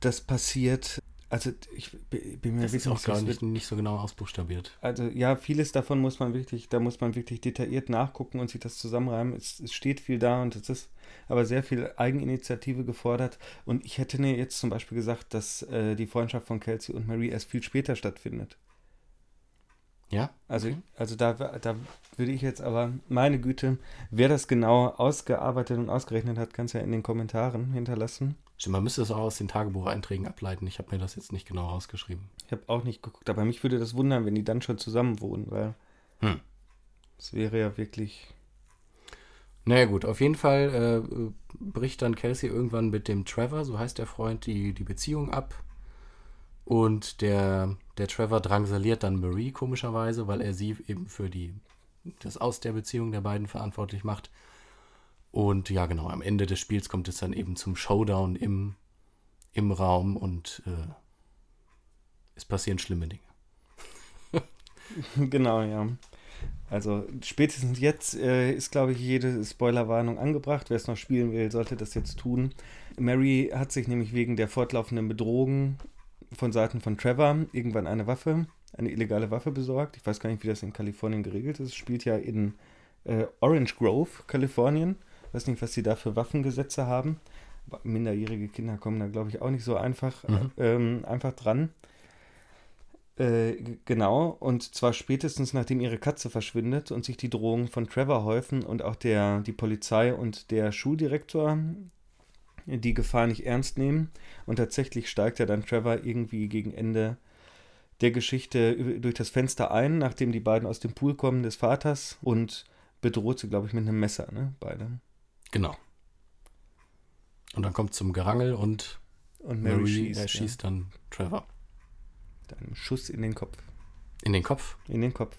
das passiert. Also ich bin mir das ist auch gar nicht, nicht so genau ausbuchstabiert. Also ja, vieles davon muss man wirklich, da muss man wirklich detailliert nachgucken und sich das zusammenreimen. Es, es steht viel da und es ist aber sehr viel Eigeninitiative gefordert. Und ich hätte mir jetzt zum Beispiel gesagt, dass äh, die Freundschaft von Kelsey und Marie erst viel später stattfindet. Ja. Also, okay. also da, da würde ich jetzt aber, meine Güte, wer das genau ausgearbeitet und ausgerechnet hat, kann es ja in den Kommentaren hinterlassen. Stimmt, man müsste das auch aus den Tagebucheinträgen ableiten. Ich habe mir das jetzt nicht genau rausgeschrieben. Ich habe auch nicht geguckt, aber mich würde das wundern, wenn die dann schon zusammen wohnen, weil hm. das wäre ja wirklich... Naja gut, auf jeden Fall äh, bricht dann Kelsey irgendwann mit dem Trevor, so heißt der Freund, die, die Beziehung ab. Und der, der Trevor drangsaliert dann Marie komischerweise, weil er sie eben für die, das Aus der Beziehung der beiden verantwortlich macht. Und ja genau, am Ende des Spiels kommt es dann eben zum Showdown im, im Raum und äh, es passieren schlimme Dinge. Genau, ja. Also spätestens jetzt äh, ist, glaube ich, jede Spoilerwarnung angebracht. Wer es noch spielen will, sollte das jetzt tun. Mary hat sich nämlich wegen der fortlaufenden Bedrohung von Seiten von Trevor irgendwann eine Waffe, eine illegale Waffe besorgt. Ich weiß gar nicht, wie das in Kalifornien geregelt ist. Es spielt ja in äh, Orange Grove, Kalifornien. Ich weiß nicht, was sie da für Waffengesetze haben. Minderjährige Kinder kommen da, glaube ich, auch nicht so einfach, mhm. ähm, einfach dran. Äh, genau, und zwar spätestens, nachdem ihre Katze verschwindet und sich die Drohungen von Trevor häufen und auch der, die Polizei und der Schuldirektor die Gefahr nicht ernst nehmen. Und tatsächlich steigt ja dann Trevor irgendwie gegen Ende der Geschichte durch das Fenster ein, nachdem die beiden aus dem Pool kommen des Vaters und bedroht sie, glaube ich, mit einem Messer, ne, beide. Genau. Und dann kommt es zum Gerangel und, und Mary, Mary schießt, er schießt ja. dann Trevor. Mit einem Schuss in den Kopf. In den Kopf? In den Kopf.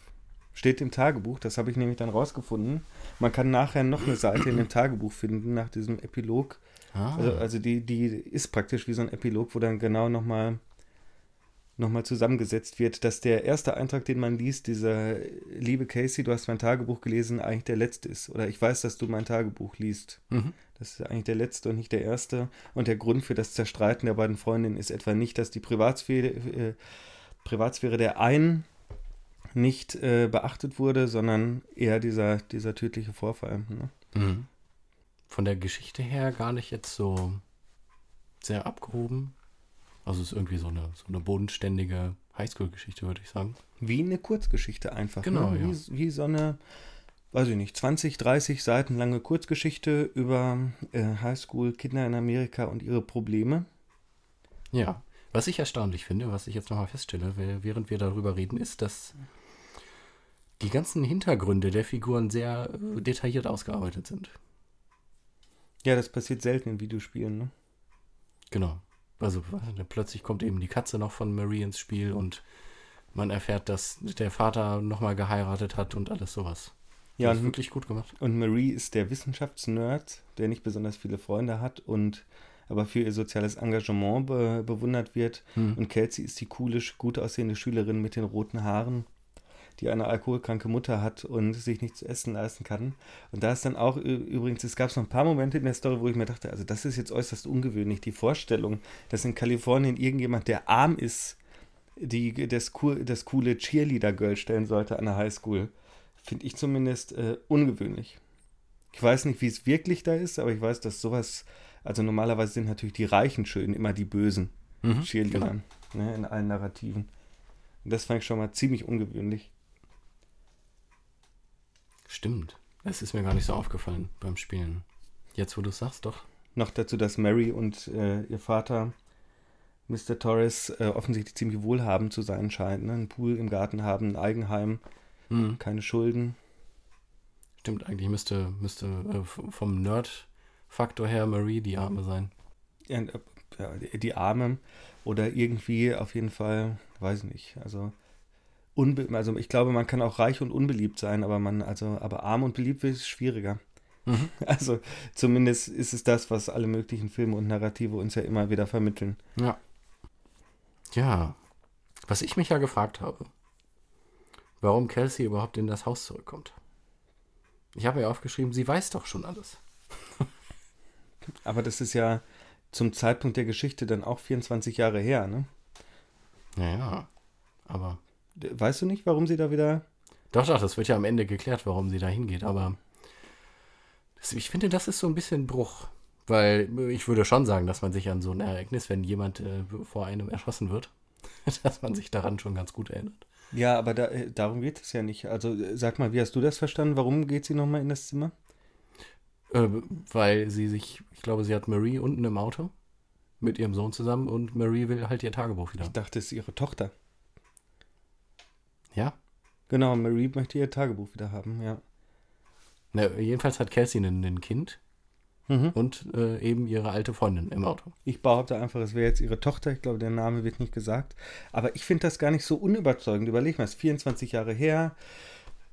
Steht im Tagebuch, das habe ich nämlich dann rausgefunden. Man kann nachher noch eine Seite in dem Tagebuch finden, nach diesem Epilog. Ah. Also, also die, die ist praktisch wie so ein Epilog, wo dann genau nochmal noch mal zusammengesetzt wird, dass der erste Eintrag, den man liest, dieser liebe Casey, du hast mein Tagebuch gelesen, eigentlich der letzte ist. Oder ich weiß, dass du mein Tagebuch liest. Mhm. Das ist eigentlich der letzte und nicht der erste. Und der Grund für das Zerstreiten der beiden Freundinnen ist etwa nicht, dass die Privatsphäre, äh, Privatsphäre der einen nicht äh, beachtet wurde, sondern eher dieser, dieser tödliche Vorfall. Ne? Mhm. Von der Geschichte her gar nicht jetzt so sehr abgehoben. Also es ist irgendwie so eine, so eine bodenständige Highschool-Geschichte, würde ich sagen. Wie eine Kurzgeschichte einfach. Genau, ne? wie, ja. Wie so eine, weiß ich nicht, zwanzig, dreißig Seiten lange Kurzgeschichte über äh, Highschool-Kinder in Amerika und ihre Probleme. Ja, was ich erstaunlich finde, was ich jetzt nochmal feststelle, während wir darüber reden, ist, dass die ganzen Hintergründe der Figuren sehr äh, detailliert ausgearbeitet sind. Ja, das passiert selten in Videospielen, ne? Genau. Also plötzlich kommt eben die Katze noch von Marie ins Spiel und man erfährt, dass der Vater nochmal geheiratet hat und alles sowas. Ja, das ist wirklich gut gemacht. Und Marie ist der Wissenschaftsnerd, der nicht besonders viele Freunde hat und aber für ihr soziales Engagement be- bewundert wird. Hm. Und Kelsey ist die coole, gut aussehende Schülerin mit den roten Haaren, die eine alkoholkranke Mutter hat und sich nichts zu essen leisten kann. Und da ist dann auch übrigens, es gab noch ein paar Momente in der Story, wo ich mir dachte, also das ist jetzt äußerst ungewöhnlich, die Vorstellung, dass in Kalifornien irgendjemand, der arm ist, die, das, das coole Cheerleader-Girl stellen sollte an der Highschool. Finde ich zumindest äh, ungewöhnlich. Ich weiß nicht, wie es wirklich da ist, aber ich weiß, dass sowas, also normalerweise sind natürlich die Reichen schön, immer die Bösen mhm, Cheerleadern, genau. Ne, in allen Narrativen. Und das fand ich schon mal ziemlich ungewöhnlich. Stimmt. Es ist mir gar nicht so aufgefallen beim Spielen. Jetzt, wo du es sagst, doch. Noch dazu, dass Mary und äh, ihr Vater, Mister Torres, äh, offensichtlich ziemlich wohlhabend zu sein scheint. Ne? Einen Pool im Garten haben, ein Eigenheim, mhm. keine Schulden. Stimmt, eigentlich müsste, müsste äh, vom Nerd-Faktor her Marie die Arme sein. Ja, die Arme oder irgendwie auf jeden Fall, weiß nicht, also... Unbe- also ich glaube, man kann auch reich und unbeliebt sein, aber man, also, aber arm und beliebt ist schwieriger. Mhm. Also zumindest ist es das, was alle möglichen Filme und Narrative uns ja immer wieder vermitteln. Ja. Ja. Was ich mich ja gefragt habe, warum Kelsey überhaupt in das Haus zurückkommt. Ich habe ja aufgeschrieben, sie weiß doch schon alles. Aber das ist ja zum Zeitpunkt der Geschichte dann auch vierundzwanzig Jahre her, ne? Naja, aber... Weißt du nicht, warum sie da wieder... Doch, doch, das wird ja am Ende geklärt, warum sie da hingeht, aber das, ich finde, das ist so ein bisschen Bruch, weil ich würde schon sagen, dass man sich an so ein Ereignis, wenn jemand äh, vor einem erschossen wird, dass man sich daran schon ganz gut erinnert. Ja, aber da, darum geht es ja nicht. Also sag mal, wie hast du das verstanden? Warum geht sie nochmal in das Zimmer? Äh, weil sie sich, ich glaube, sie hat Marie unten im Auto mit ihrem Sohn zusammen und Marie will halt ihr Tagebuch wieder. Ich dachte, es ist ihre Tochter. Ja? Genau, Marie möchte ihr Tagebuch wieder haben, ja. Na, jedenfalls hat Kelsey ein Kind mhm. und äh, eben ihre alte Freundin im Auto. Ich behaupte einfach, es wäre jetzt ihre Tochter. Ich glaube, der Name wird nicht gesagt. Aber ich finde das gar nicht so unüberzeugend. Überleg mal, es ist vierundzwanzig Jahre her.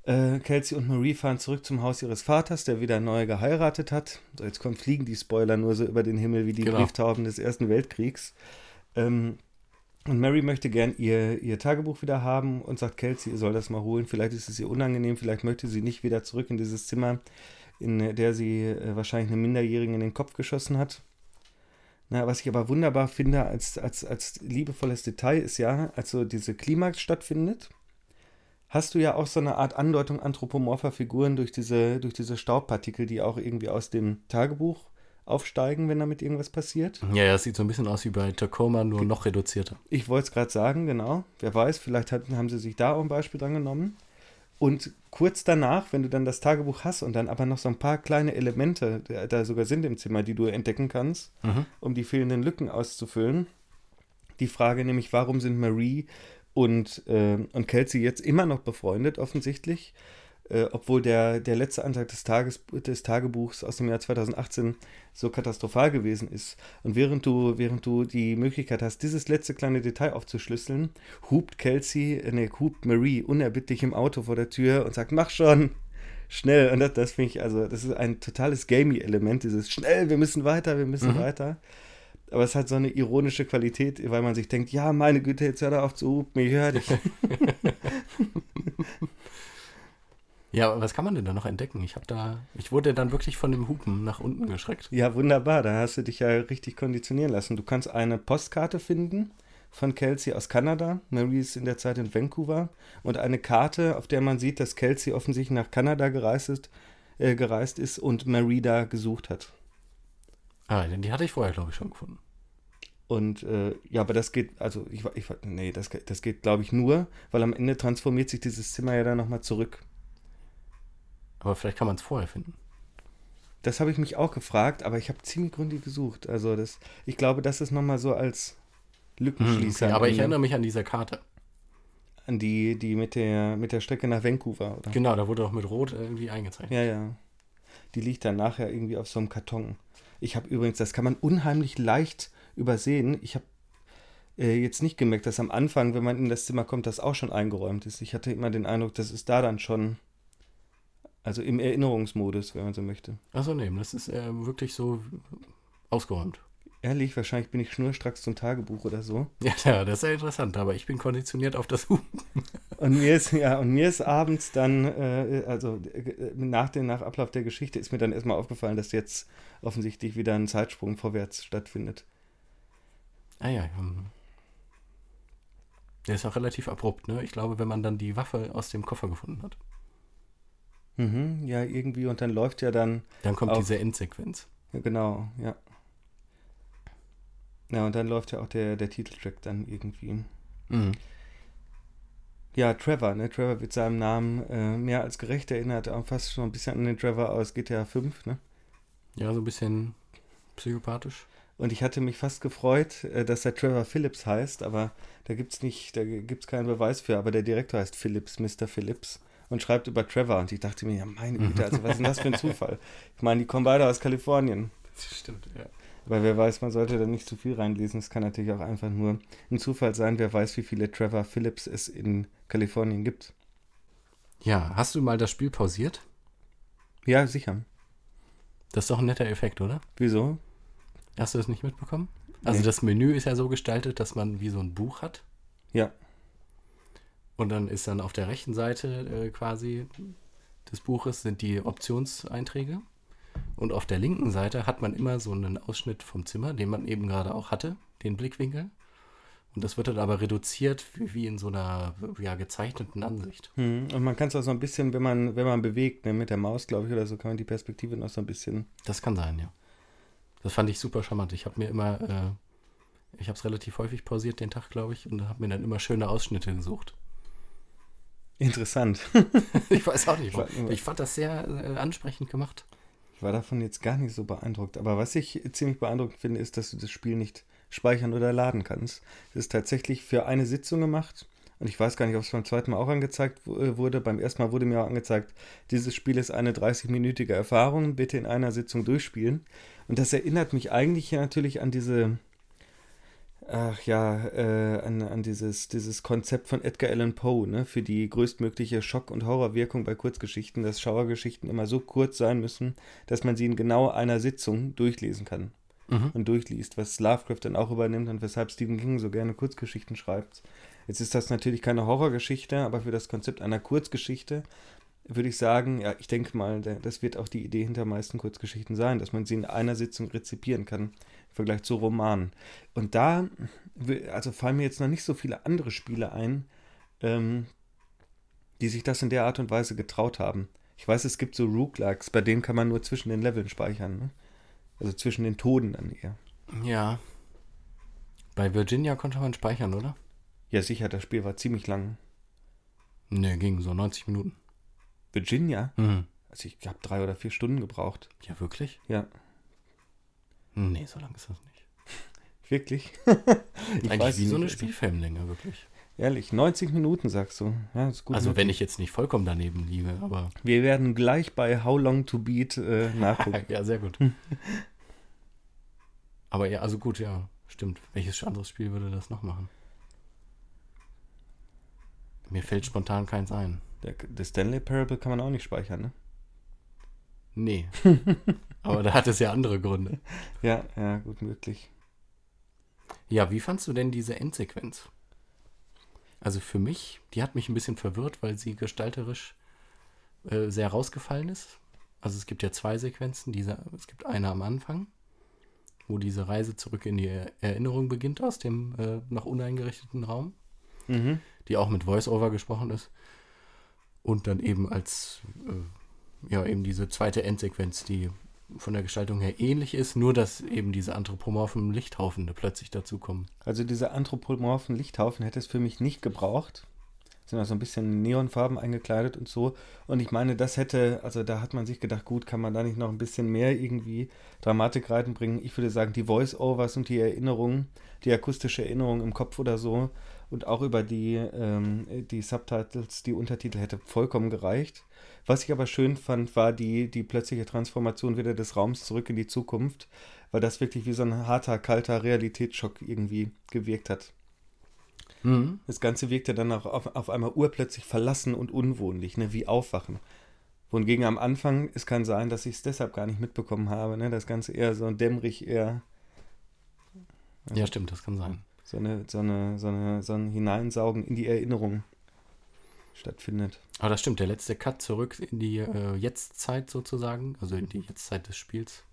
Äh, Kelsey und Marie fahren zurück zum Haus ihres Vaters, der wieder neu geheiratet hat. So, jetzt kommen, fliegen die Spoiler nur so über den Himmel wie die genau. Brieftauben des Ersten Weltkriegs. Ähm... Und Mary möchte gern ihr, ihr Tagebuch wieder haben und sagt Kelsey, ihr soll das mal holen. Vielleicht ist es ihr unangenehm, vielleicht möchte sie nicht wieder zurück in dieses Zimmer, in der sie wahrscheinlich eine Minderjährige in den Kopf geschossen hat. Na, was ich aber wunderbar finde als, als, als liebevolles Detail ist ja, als so diese Klimax stattfindet, hast du ja auch so eine Art Andeutung anthropomorpher Figuren durch diese, durch diese Staubpartikel, die auch irgendwie aus dem Tagebuch aufsteigen, wenn damit irgendwas passiert. Ja, ja, das sieht so ein bisschen aus wie bei Tacoma, nur noch reduzierter. Ich wollte es gerade sagen, genau. Wer weiß, vielleicht hat, haben sie sich da auch ein Beispiel dran genommen. Und kurz danach, wenn du dann das Tagebuch hast und dann aber noch so ein paar kleine Elemente da sogar sind im Zimmer, die du entdecken kannst, mhm. um die fehlenden Lücken auszufüllen. Die Frage nämlich, warum sind Marie und, äh, und Kelsey jetzt immer noch befreundet, offensichtlich, Äh, obwohl der, der letzte Antrag des, Tages, des Tagebuchs aus dem Jahr zweitausendachtzehn so katastrophal gewesen ist. Und während du, während du die Möglichkeit hast, dieses letzte kleine Detail aufzuschlüsseln, hupt Kelsey, äh, nee, hupt Marie unerbittlich im Auto vor der Tür und sagt, mach schon, schnell. Und das, das finde ich, also das ist ein totales Gamey-Element, dieses schnell, wir müssen weiter, wir müssen mhm. weiter. Aber es hat so eine ironische Qualität, weil man sich denkt, ja, meine Güte, jetzt hör da auf zu hupen, ich höre dich. Ja, aber was kann man denn da noch entdecken? Ich habe da, ich wurde dann wirklich von dem Hupen nach unten geschreckt. Ja, wunderbar, da hast du dich ja richtig konditionieren lassen. Du kannst eine Postkarte finden von Kelsey aus Kanada. Marie ist in der Zeit in Vancouver. Und eine Karte, auf der man sieht, dass Kelsey offensichtlich nach Kanada gereist ist, äh, gereist ist und Marie da gesucht hat. Ah, denn die hatte ich vorher, glaube ich, schon gefunden. Und äh, ja, aber das geht, also ich, ich nee, das, das geht, glaube ich, nur, weil am Ende transformiert sich dieses Zimmer ja dann nochmal zurück. Aber vielleicht kann man es vorher finden. Das habe ich mich auch gefragt, aber ich habe ziemlich gründlich gesucht. Also das, ich glaube, das ist nochmal so als Lückenschließer. Okay, aber ich erinnere mich an diese Karte. An die, die mit der, mit der Strecke nach Vancouver, oder? Genau, da wurde auch mit Rot irgendwie eingezeichnet. Ja, ja. Die liegt dann nachher irgendwie auf so einem Karton. Ich habe übrigens, das kann man unheimlich leicht übersehen. Ich habe äh, jetzt nicht gemerkt, dass am Anfang, wenn man in das Zimmer kommt, das auch schon eingeräumt ist. Ich hatte immer den Eindruck, das ist da dann schon... Also im Erinnerungsmodus, wenn man so möchte. Achso, nee, das ist äh, wirklich so ausgeräumt. Ehrlich, wahrscheinlich bin ich schnurstracks zum Tagebuch oder so. Ja, ja, das ist ja interessant, aber ich bin konditioniert auf das Hupen. Und mir ist, ja, und mir ist abends dann, äh, also äh, nach dem nach Ablauf der Geschichte ist mir dann erstmal aufgefallen, dass jetzt offensichtlich wieder ein Zeitsprung vorwärts stattfindet. Ah ja, ja. Der ist auch relativ abrupt, ne? Ich glaube, wenn man dann die Waffe aus dem Koffer gefunden hat. Mhm, ja, irgendwie, und dann läuft ja dann... Dann kommt auch diese Endsequenz. Ja, genau, ja. Ja, und dann läuft ja auch der, der Titeltrack dann irgendwie. Mhm. Ja, Trevor, ne? Trevor wird seinem Namen äh, mehr als gerecht erinnert, auch fast schon ein bisschen an den Trevor aus G T A fünf, ne? Ja, so ein bisschen psychopathisch. Und ich hatte mich fast gefreut, äh, dass der Trevor Phillips heißt, aber da gibt's nicht, da gibt's keinen Beweis für, aber der Direktor heißt Phillips, Mister Phillips. und schreibt über Trevor. Und ich dachte mir, ja meine Güte, also was ist denn das für ein Zufall? Ich meine, die kommen beide aus Kalifornien. Das stimmt, ja. Weil wer weiß, man sollte da nicht zu viel reinlesen. Es kann natürlich auch einfach nur ein Zufall sein. Wer weiß, wie viele Trevor Phillips es in Kalifornien gibt. Ja, hast du mal das Spiel pausiert? Ja, sicher. Das ist doch ein netter Effekt, oder? Wieso? Hast du das nicht mitbekommen? Also nee. Das Menü ist ja so gestaltet, dass man wie so ein Buch hat. Ja. Und dann ist dann auf der rechten Seite äh, quasi des Buches sind die Optionseinträge. Und auf der linken Seite hat man immer so einen Ausschnitt vom Zimmer, den man eben gerade auch hatte, den Blickwinkel. Und das wird dann aber reduziert wie, wie in so einer ja, gezeichneten Ansicht. Hm. Und man kann es auch so ein bisschen, wenn man, wenn man bewegt, ne, mit der Maus, glaube ich, oder so, kann man die Perspektive noch so ein bisschen... Das kann sein, ja. Das fand ich super charmant. Ich habe mir immer, äh, ich habe es relativ häufig pausiert den Tag, glaube ich, und habe mir dann immer schöne Ausschnitte gesucht. Interessant. Ich weiß auch nicht, warum. Ich fand das sehr äh, ansprechend gemacht. Ich war davon jetzt gar nicht so beeindruckt. Aber was ich ziemlich beeindruckend finde, ist, dass du das Spiel nicht speichern oder laden kannst. Es ist tatsächlich für eine Sitzung gemacht. Und ich weiß gar nicht, ob es beim zweiten Mal auch angezeigt wurde. Beim ersten Mal wurde mir auch angezeigt, dieses Spiel ist eine dreißig-minütige Erfahrung. Bitte in einer Sitzung durchspielen. Und das erinnert mich eigentlich natürlich an diese... Ach ja, äh, an, an dieses, dieses Konzept von Edgar Allan Poe, ne, für die größtmögliche Schock- und Horrorwirkung bei Kurzgeschichten, dass Schauergeschichten immer so kurz sein müssen, dass man sie in genau einer Sitzung durchlesen kann mhm. und durchliest, was Lovecraft dann auch übernimmt und weshalb Stephen King so gerne Kurzgeschichten schreibt. Jetzt ist das natürlich keine Horrorgeschichte, aber für das Konzept einer Kurzgeschichte würde ich sagen, ja, ich denke mal, das wird auch die Idee hinter meisten Kurzgeschichten sein, dass man sie in einer Sitzung rezipieren kann. Im Vergleich zu Romanen. Und da also fallen mir jetzt noch nicht so viele andere Spiele ein, ähm, die sich das in der Art und Weise getraut haben. Ich weiß, es gibt so Roguelikes, bei denen kann man nur zwischen den Leveln speichern. Ne? Also zwischen den Toden dann eher. Ja. Bei Virginia konnte man speichern, oder? Ja, sicher. Das Spiel war ziemlich lang. Ne, ging so neunzig Minuten. Virginia? Mhm. Also ich habe drei oder vier Stunden gebraucht. Ja, wirklich? Ja. Nee, so lang ist das nicht. Wirklich? ich Eigentlich weiß wie so eine Spielfilmlänge, wirklich. Ehrlich, neunzig Minuten, sagst du. Ja, ist gut also möglich. Wenn ich jetzt nicht vollkommen daneben liege, aber... Wir werden gleich bei How Long to Beat äh, nachgucken. Ja, sehr gut. aber ja, also gut, ja, stimmt. Welches anderes Spiel würde das noch machen? Mir fällt spontan keins ein. Der, der Stanley Parable kann man auch nicht speichern, ne? Nee. Aber da hat es ja andere Gründe. Ja, ja, gut möglich. Ja, wie fandst du denn diese Endsequenz? Also für mich, die hat mich ein bisschen verwirrt, weil sie gestalterisch äh, sehr rausgefallen ist. Also es gibt ja zwei Sequenzen. Diese, es gibt eine am Anfang, wo diese Reise zurück in die Erinnerung beginnt aus dem äh, noch uneingerichteten Raum, mhm. die auch mit Voice-Over gesprochen ist. Und dann eben als... Äh, ja, eben diese zweite Endsequenz, die von der Gestaltung her ähnlich ist, nur dass eben diese anthropomorphen Lichthaufen plötzlich dazukommen. Also diese anthropomorphen Lichthaufen hätte es für mich nicht gebraucht. Sind also ein bisschen in Neonfarben eingekleidet und so. Und ich meine, das hätte, also da hat man sich gedacht, gut, kann man da nicht noch ein bisschen mehr irgendwie Dramatik reinbringen? Ich würde sagen, die Voice-Overs und die Erinnerung, die akustische Erinnerung im Kopf oder so und auch über die, ähm, die Subtitles, die Untertitel hätte vollkommen gereicht. Was ich aber schön fand, war die, die plötzliche Transformation wieder des Raums zurück in die Zukunft, weil das wirklich wie so ein harter, kalter Realitätsschock irgendwie gewirkt hat. Mhm. Das Ganze wirkte dann auch auf, auf einmal urplötzlich verlassen und unwohnlich, ne, wie Aufwachen. Wohingegen am Anfang, es kann sein, dass ich es deshalb gar nicht mitbekommen habe, ne, das Ganze eher so dämmerig, eher... Also ja, stimmt, das kann sein. So, eine, so, eine, so, eine, so ein Hineinsaugen in die Erinnerung stattfindet. Aber das stimmt, der letzte Cut zurück in die äh, Jetztzeit sozusagen, also in die Jetztzeit des Spiels,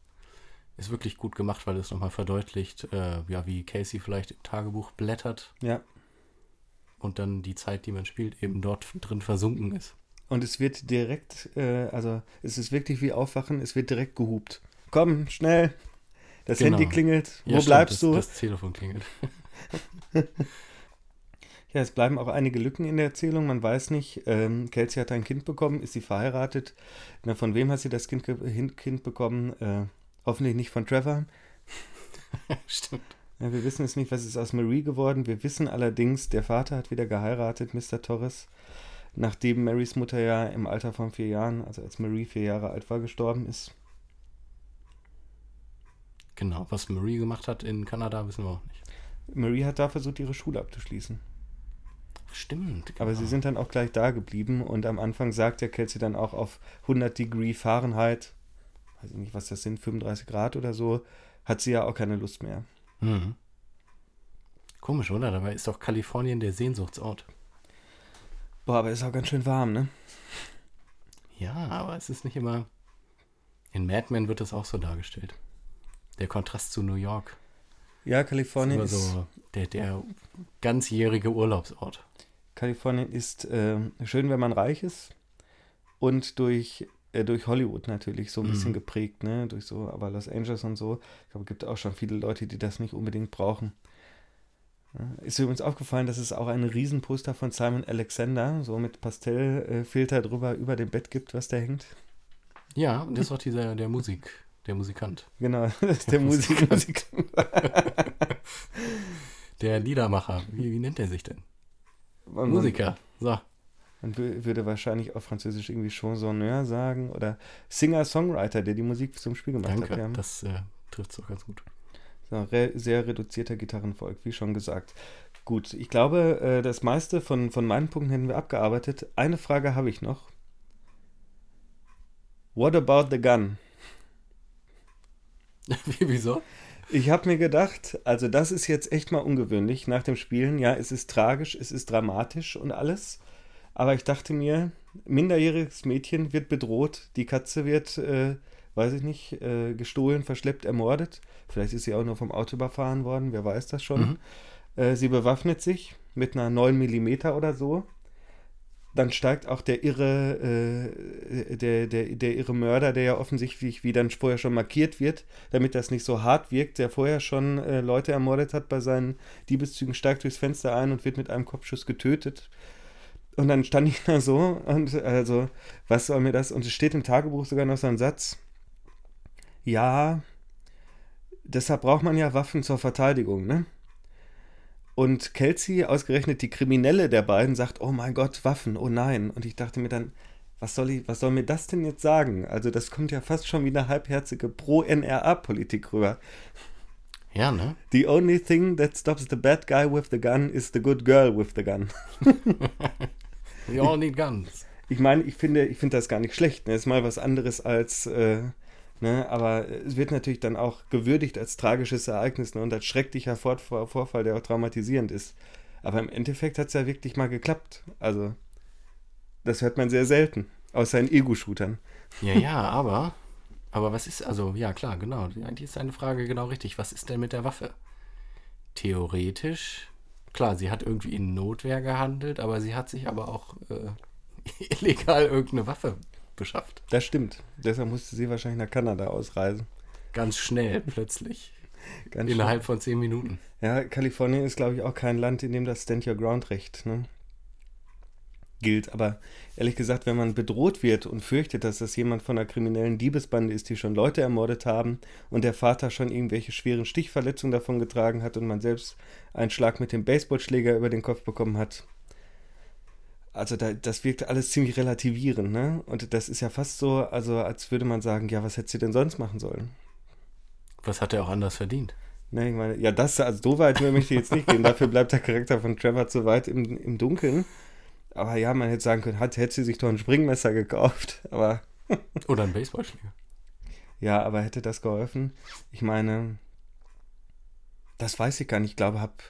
ist wirklich gut gemacht, weil es nochmal verdeutlicht, äh, ja, wie Casey vielleicht im Tagebuch blättert. Ja. Und dann die Zeit, die man spielt, eben dort drin versunken ist. Und es wird direkt, äh, also es ist wirklich wie Aufwachen, es wird direkt gehupt. Komm, schnell, das genau. Handy klingelt, wo ja, bleibst stimmt, das, du? Das Telefon klingelt. Ja, es bleiben auch einige Lücken in der Erzählung. Man weiß nicht, ähm, Kelsey hat ein Kind bekommen, ist sie verheiratet? Na, von wem hat sie das Kind, ge- kind bekommen? Äh, hoffentlich nicht von Trevor. Stimmt. Ja, wir wissen es nicht, was ist aus Marie geworden. Wir wissen allerdings, der Vater hat wieder geheiratet, Mister Torres. nachdem Marys Mutter ja im Alter von vier Jahren, also als Marie vier Jahre alt war, gestorben ist. Genau, was Marie gemacht hat in Kanada, wissen wir auch nicht. Marie hat da versucht, ihre Schule abzuschließen. Stimmt. Genau. Aber sie sind dann auch gleich da geblieben und am Anfang sagt der Kelsey dann auch auf hundert Degree Fahrenheit, weiß ich nicht, was das sind, fünfunddreißig Grad oder so, hat sie ja auch keine Lust mehr. Mhm. Komisch, oder? Dabei ist doch Kalifornien der Sehnsuchtsort. Boah, aber ist auch ganz schön warm, ne? Ja, aber es ist nicht immer... In Mad Men wird das auch so dargestellt. Der Kontrast zu New York. Ja, Kalifornien ist... So der, der ganzjährige Urlaubsort. Kalifornien ist äh, schön, wenn man reich ist. Und durch, äh, durch Hollywood natürlich so ein bisschen mhm. geprägt, ne? Durch so, aber Los Angeles und so. Ich glaube, es gibt auch schon viele Leute, die das nicht unbedingt brauchen. Ist übrigens aufgefallen, dass es auch ein Riesenposter von Simon Alexander, so mit Pastellfilter drüber, über dem Bett gibt, was da hängt. Ja, und das ist auch dieser, der Musik, der Musikant. Genau, das ist der, der Musikant. Musikant. Der Liedermacher, wie, wie nennt er sich denn? Man, Musiker, so. Man würde wahrscheinlich auf Französisch irgendwie Chansonneur sagen oder Singer-Songwriter, der die Musik zum Spiel gemacht Danke, hat. Danke, das äh, trifft es auch ganz gut. So, re- sehr reduzierter Gitarrenvolk, wie schon gesagt. Gut, ich glaube, äh, das meiste von, von meinen Punkten hätten wir abgearbeitet. Eine Frage habe ich noch. What about the gun? Wieso? Ich habe mir gedacht, also das ist jetzt echt mal ungewöhnlich nach dem Spielen. Ja, es ist tragisch, es ist dramatisch und alles. Aber ich dachte mir, minderjähriges Mädchen wird bedroht, die Katze wird... Äh, weiß ich nicht, äh, gestohlen, verschleppt, ermordet. Vielleicht ist sie auch nur vom Auto überfahren worden, wer weiß das schon. Mhm. Äh, sie bewaffnet sich mit einer neun Millimeter oder so. Dann steigt auch der irre, äh, der, der, der irre Mörder, der ja offensichtlich, wie dann vorher schon markiert wird, damit das nicht so hart wirkt, der vorher schon äh, Leute ermordet hat bei seinen Diebeszügen, steigt durchs Fenster ein und wird mit einem Kopfschuss getötet. Und dann stand ich da so und also, was soll mir das? Und es steht im Tagebuch sogar noch so ein Satz, ja, deshalb braucht man ja Waffen zur Verteidigung, ne? Und Kelsey, ausgerechnet die Kriminelle der beiden, sagt, oh mein Gott, Waffen, oh nein. Und ich dachte mir dann, was soll ich, was soll mir das denn jetzt sagen? Also das kommt ja fast schon wie eine halbherzige Pro-N R A-Politik rüber. Ja, ne? The only thing that stops the bad guy with the gun is the good girl with the gun. We all need guns. Ich, ich meine, ich finde, ich finde das gar nicht schlecht, ne? Ist mal was anderes als... Äh, Ne, aber es wird natürlich dann auch gewürdigt als tragisches Ereignis, ne, und als schrecklicher Vor- Vorfall, der auch traumatisierend ist. Aber im Endeffekt hat es ja wirklich mal geklappt. Also, das hört man sehr selten, außer in Ego-Shootern. Ja, ja, aber, aber was ist, also, ja klar, genau, eigentlich ist deine Frage genau richtig. Was ist denn mit der Waffe? Theoretisch, klar, sie hat irgendwie in Notwehr gehandelt, aber sie hat sich aber auch äh, illegal irgendeine Waffe beschafft. Das stimmt. Deshalb musste sie wahrscheinlich nach Kanada ausreisen. Ganz schnell, plötzlich. Ganz Innerhalb schnell. Von zehn Minuten. Ja, Kalifornien ist, glaube ich, auch kein Land, in dem das Stand-Your-Ground-Recht, ne, gilt. Aber ehrlich gesagt, wenn man bedroht wird und fürchtet, dass das jemand von einer kriminellen Diebesbande ist, die schon Leute ermordet haben und der Vater schon irgendwelche schweren Stichverletzungen davon getragen hat und man selbst einen Schlag mit dem Baseballschläger über den Kopf bekommen hat, also da, das wirkt alles ziemlich relativierend, ne? Und das ist ja fast so, also als würde man sagen, ja, was hättest du denn sonst machen sollen? Was hat er auch anders verdient? Ne, ich meine, ja, das, also so weit möchte ich jetzt nicht gehen, dafür bleibt der Charakter von Trevor zu weit im, im Dunkeln. Aber ja, man hätte sagen können, hat, hätte sie sich doch ein Springmesser gekauft, aber... Oder ein Baseballschläger. Ja, aber hätte das geholfen? Ich meine, das weiß ich gar nicht, ich glaube, hab...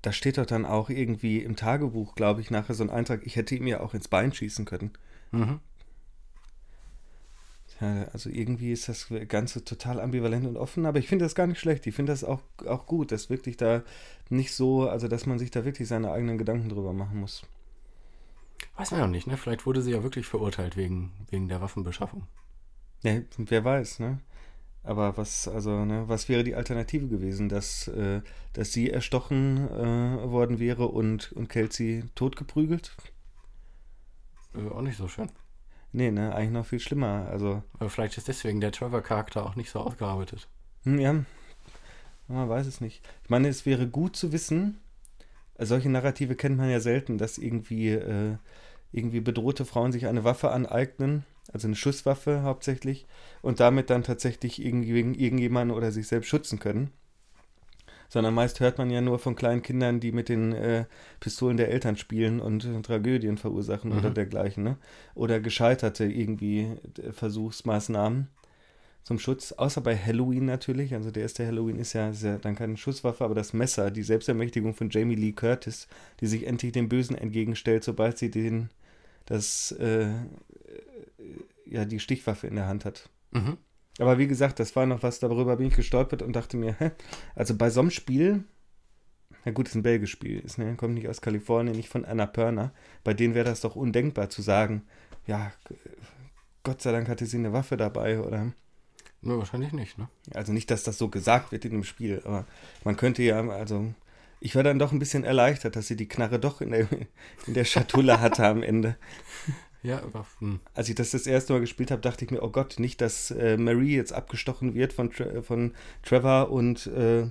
Da steht doch dann auch irgendwie im Tagebuch, glaube ich, nachher so ein Eintrag, ich hätte ihm ja auch ins Bein schießen können. Mhm. Ja, also irgendwie ist das Ganze total ambivalent und offen, aber ich finde das gar nicht schlecht. Ich finde das auch, auch gut, dass wirklich da nicht so, also dass man sich da wirklich seine eigenen Gedanken drüber machen muss. Weiß man ja nicht, ne? Vielleicht wurde sie ja wirklich verurteilt wegen, wegen der Waffenbeschaffung. Ja, wer weiß, ne? Aber was, also, ne, was wäre die Alternative gewesen, dass, äh, dass sie erstochen äh, worden wäre und, und Kelsey totgeprügelt? Äh, auch nicht so schön. Nee, ne, eigentlich noch viel schlimmer. Also, aber vielleicht ist deswegen der Trevor-Charakter auch nicht so ausgearbeitet. Ja, man weiß es nicht. Ich meine, es wäre gut zu wissen, Also solche Narrative kennt man ja selten, dass irgendwie, äh, irgendwie bedrohte Frauen sich eine Waffe aneignen, also eine Schusswaffe hauptsächlich, und damit dann tatsächlich irgendwie gegen irgendjemanden oder sich selbst schützen können. Sondern meist hört man ja nur von kleinen Kindern, die mit den äh, Pistolen der Eltern spielen und äh, Tragödien verursachen mhm. oder dergleichen. Ne? Oder gescheiterte irgendwie Versuchsmaßnahmen zum Schutz, außer bei Halloween natürlich. Also der erste Halloween ist ja, ist ja dann keine Schusswaffe, aber das Messer, die Selbstermächtigung von Jamie Lee Curtis, die sich endlich dem Bösen entgegenstellt, sobald sie den, das, äh, ja, die Stichwaffe in der Hand hat. Mhm. Aber wie gesagt, das war noch was, darüber bin ich gestolpert und dachte mir, hä? Also bei so einem Spiel, na gut, ist ein belgisches Spiel, ist, ne, kommt nicht aus Kalifornien, nicht von Annapurna, bei denen wäre das doch undenkbar zu sagen, ja, Gott sei Dank hatte sie eine Waffe dabei, oder? Na, wahrscheinlich nicht, ne? Also nicht, dass das so gesagt wird in dem Spiel, aber man könnte ja, also ich war dann doch ein bisschen erleichtert, dass sie die Knarre doch in der, in der Schatulle hatte am Ende. Ja, aber, hm. Als ich das das erste Mal gespielt habe, dachte ich mir, oh Gott, nicht, dass äh, Marie jetzt abgestochen wird von, Tra- von Trevor und, äh,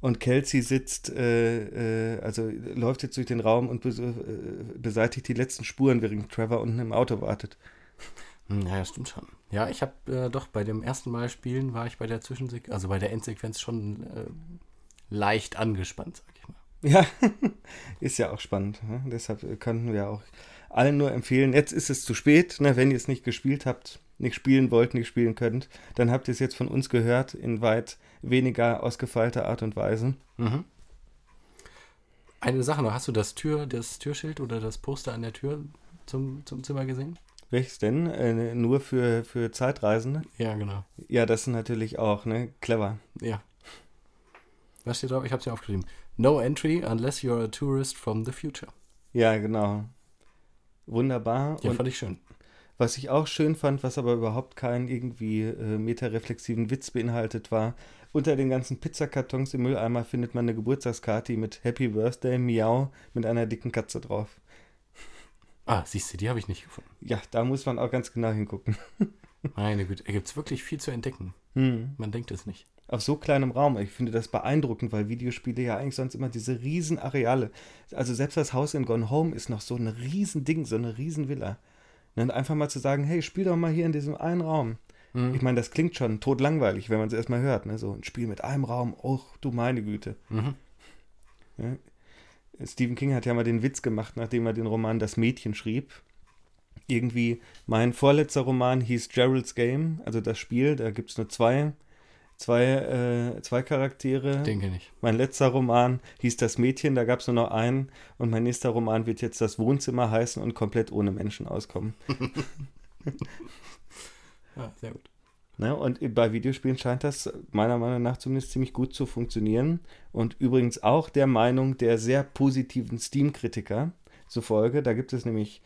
und Kelsey sitzt, äh, äh, also läuft jetzt durch den Raum und bes- äh, beseitigt die letzten Spuren, während Trevor unten im Auto wartet. Naja, stimmt schon. Ja, ich habe äh, doch bei dem ersten Mal spielen, war ich bei der Zwischensequenz, also bei der Endsequenz schon äh, leicht angespannt, sag ich mal. Ja, ist ja auch spannend. Ne? Deshalb könnten wir auch allen nur empfehlen, jetzt ist es zu spät, ne? Wenn ihr es nicht gespielt habt, nicht spielen wollt, nicht spielen könnt, dann habt ihr es jetzt von uns gehört, in weit weniger ausgefeilter Art und Weise. Mhm. Eine Sache noch, hast du das Tür, das Türschild oder das Poster an der Tür zum, zum Zimmer gesehen? Welches denn? Äh, nur für, für Zeitreisende? Ja, genau. Ja, das ist natürlich auch, ne? Clever. Ja. Was steht drauf? Ich hab's ja aufgeschrieben. No entry unless you're a tourist from the future. Ja, genau. Wunderbar. Ja, und fand ich schön. Was ich auch schön fand, was aber überhaupt keinen irgendwie äh, metareflexiven Witz beinhaltet war, unter den ganzen Pizzakartons im Mülleimer findet man eine Geburtstagskarte mit Happy Birthday, Miau, mit einer dicken Katze drauf. Ah, siehst du, die habe ich nicht gefunden. Ja, da muss man auch ganz genau hingucken. Meine Güte, da gibt es wirklich viel zu entdecken. Hm. Man denkt es nicht. Auf so kleinem Raum. Ich finde das beeindruckend, weil Videospiele ja eigentlich sonst immer diese riesen Areale. Also selbst das Haus in Gone Home ist noch so ein riesen Ding, so eine riesen Villa. Und einfach mal zu sagen, hey, spiel doch mal hier in diesem einen Raum. Mhm. Ich meine, das klingt schon totlangweilig, wenn man es erstmal hört. Ne? So ein Spiel mit einem Raum, oh du meine Güte. Mhm. Ja. Stephen King hat ja mal den Witz gemacht, nachdem er den Roman Das Mädchen schrieb. Irgendwie, mein vorletzter Roman hieß Gerald's Game, also das Spiel, da gibt es nur zwei Zwei, äh, zwei Charaktere. Denke nicht. Mein letzter Roman hieß Das Mädchen, da gab es nur noch einen. Und mein nächster Roman wird jetzt Das Wohnzimmer heißen und komplett ohne Menschen auskommen. Ja, sehr gut. Na, und bei Videospielen scheint das meiner Meinung nach zumindest ziemlich gut zu funktionieren. Und übrigens auch der Meinung der sehr positiven Steam-Kritiker zufolge. Da gibt es nämlich,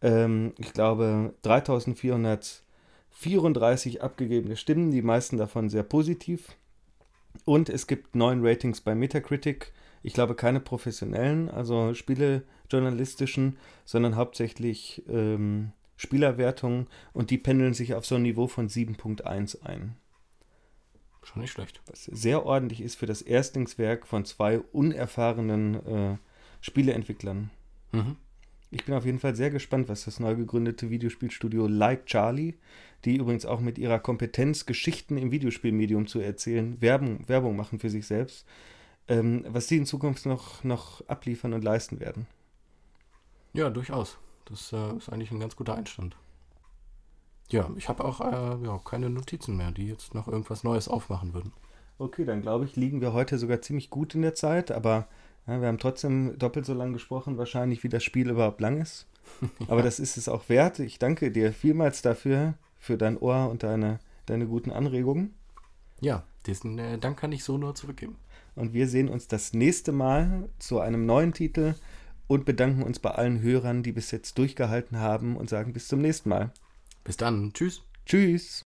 ähm, ich glaube, dreitausendvierhundertvierunddreißig abgegebene Stimmen, die meisten davon sehr positiv. Und es gibt neun Ratings bei Metacritic. Ich glaube, keine professionellen, also spielejournalistischen, sondern hauptsächlich ähm, Spielerwertungen. Und die pendeln sich auf so ein Niveau von sieben Komma eins ein. Schon nicht schlecht. Was sehr ordentlich ist für das Erstlingswerk von zwei unerfahrenen äh, Spieleentwicklern. Mhm. Ich bin auf jeden Fall sehr gespannt, was das neu gegründete Videospielstudio Like Charlie, die übrigens auch mit ihrer Kompetenz, Geschichten im Videospielmedium zu erzählen, Werbung, Werbung machen für sich selbst, ähm, was sie in Zukunft noch, noch abliefern und leisten werden. Ja, durchaus. Das äh, ist eigentlich ein ganz guter Einstand. Ja, ich habe auch äh, ja, keine Notizen mehr, die jetzt noch irgendwas Neues aufmachen würden. Okay, dann glaube ich, liegen wir heute sogar ziemlich gut in der Zeit, aber... Ja, wir haben trotzdem doppelt so lang gesprochen, wahrscheinlich wie das Spiel überhaupt lang ist. Aber das ist es auch wert. Ich danke dir vielmals dafür, für dein Ohr und deine, deine guten Anregungen. Ja, diesen äh, Dank kann ich so nur zurückgeben. Und wir sehen uns das nächste Mal zu einem neuen Titel und bedanken uns bei allen Hörern, die bis jetzt durchgehalten haben und sagen bis zum nächsten Mal. Bis dann. Tschüss. Tschüss.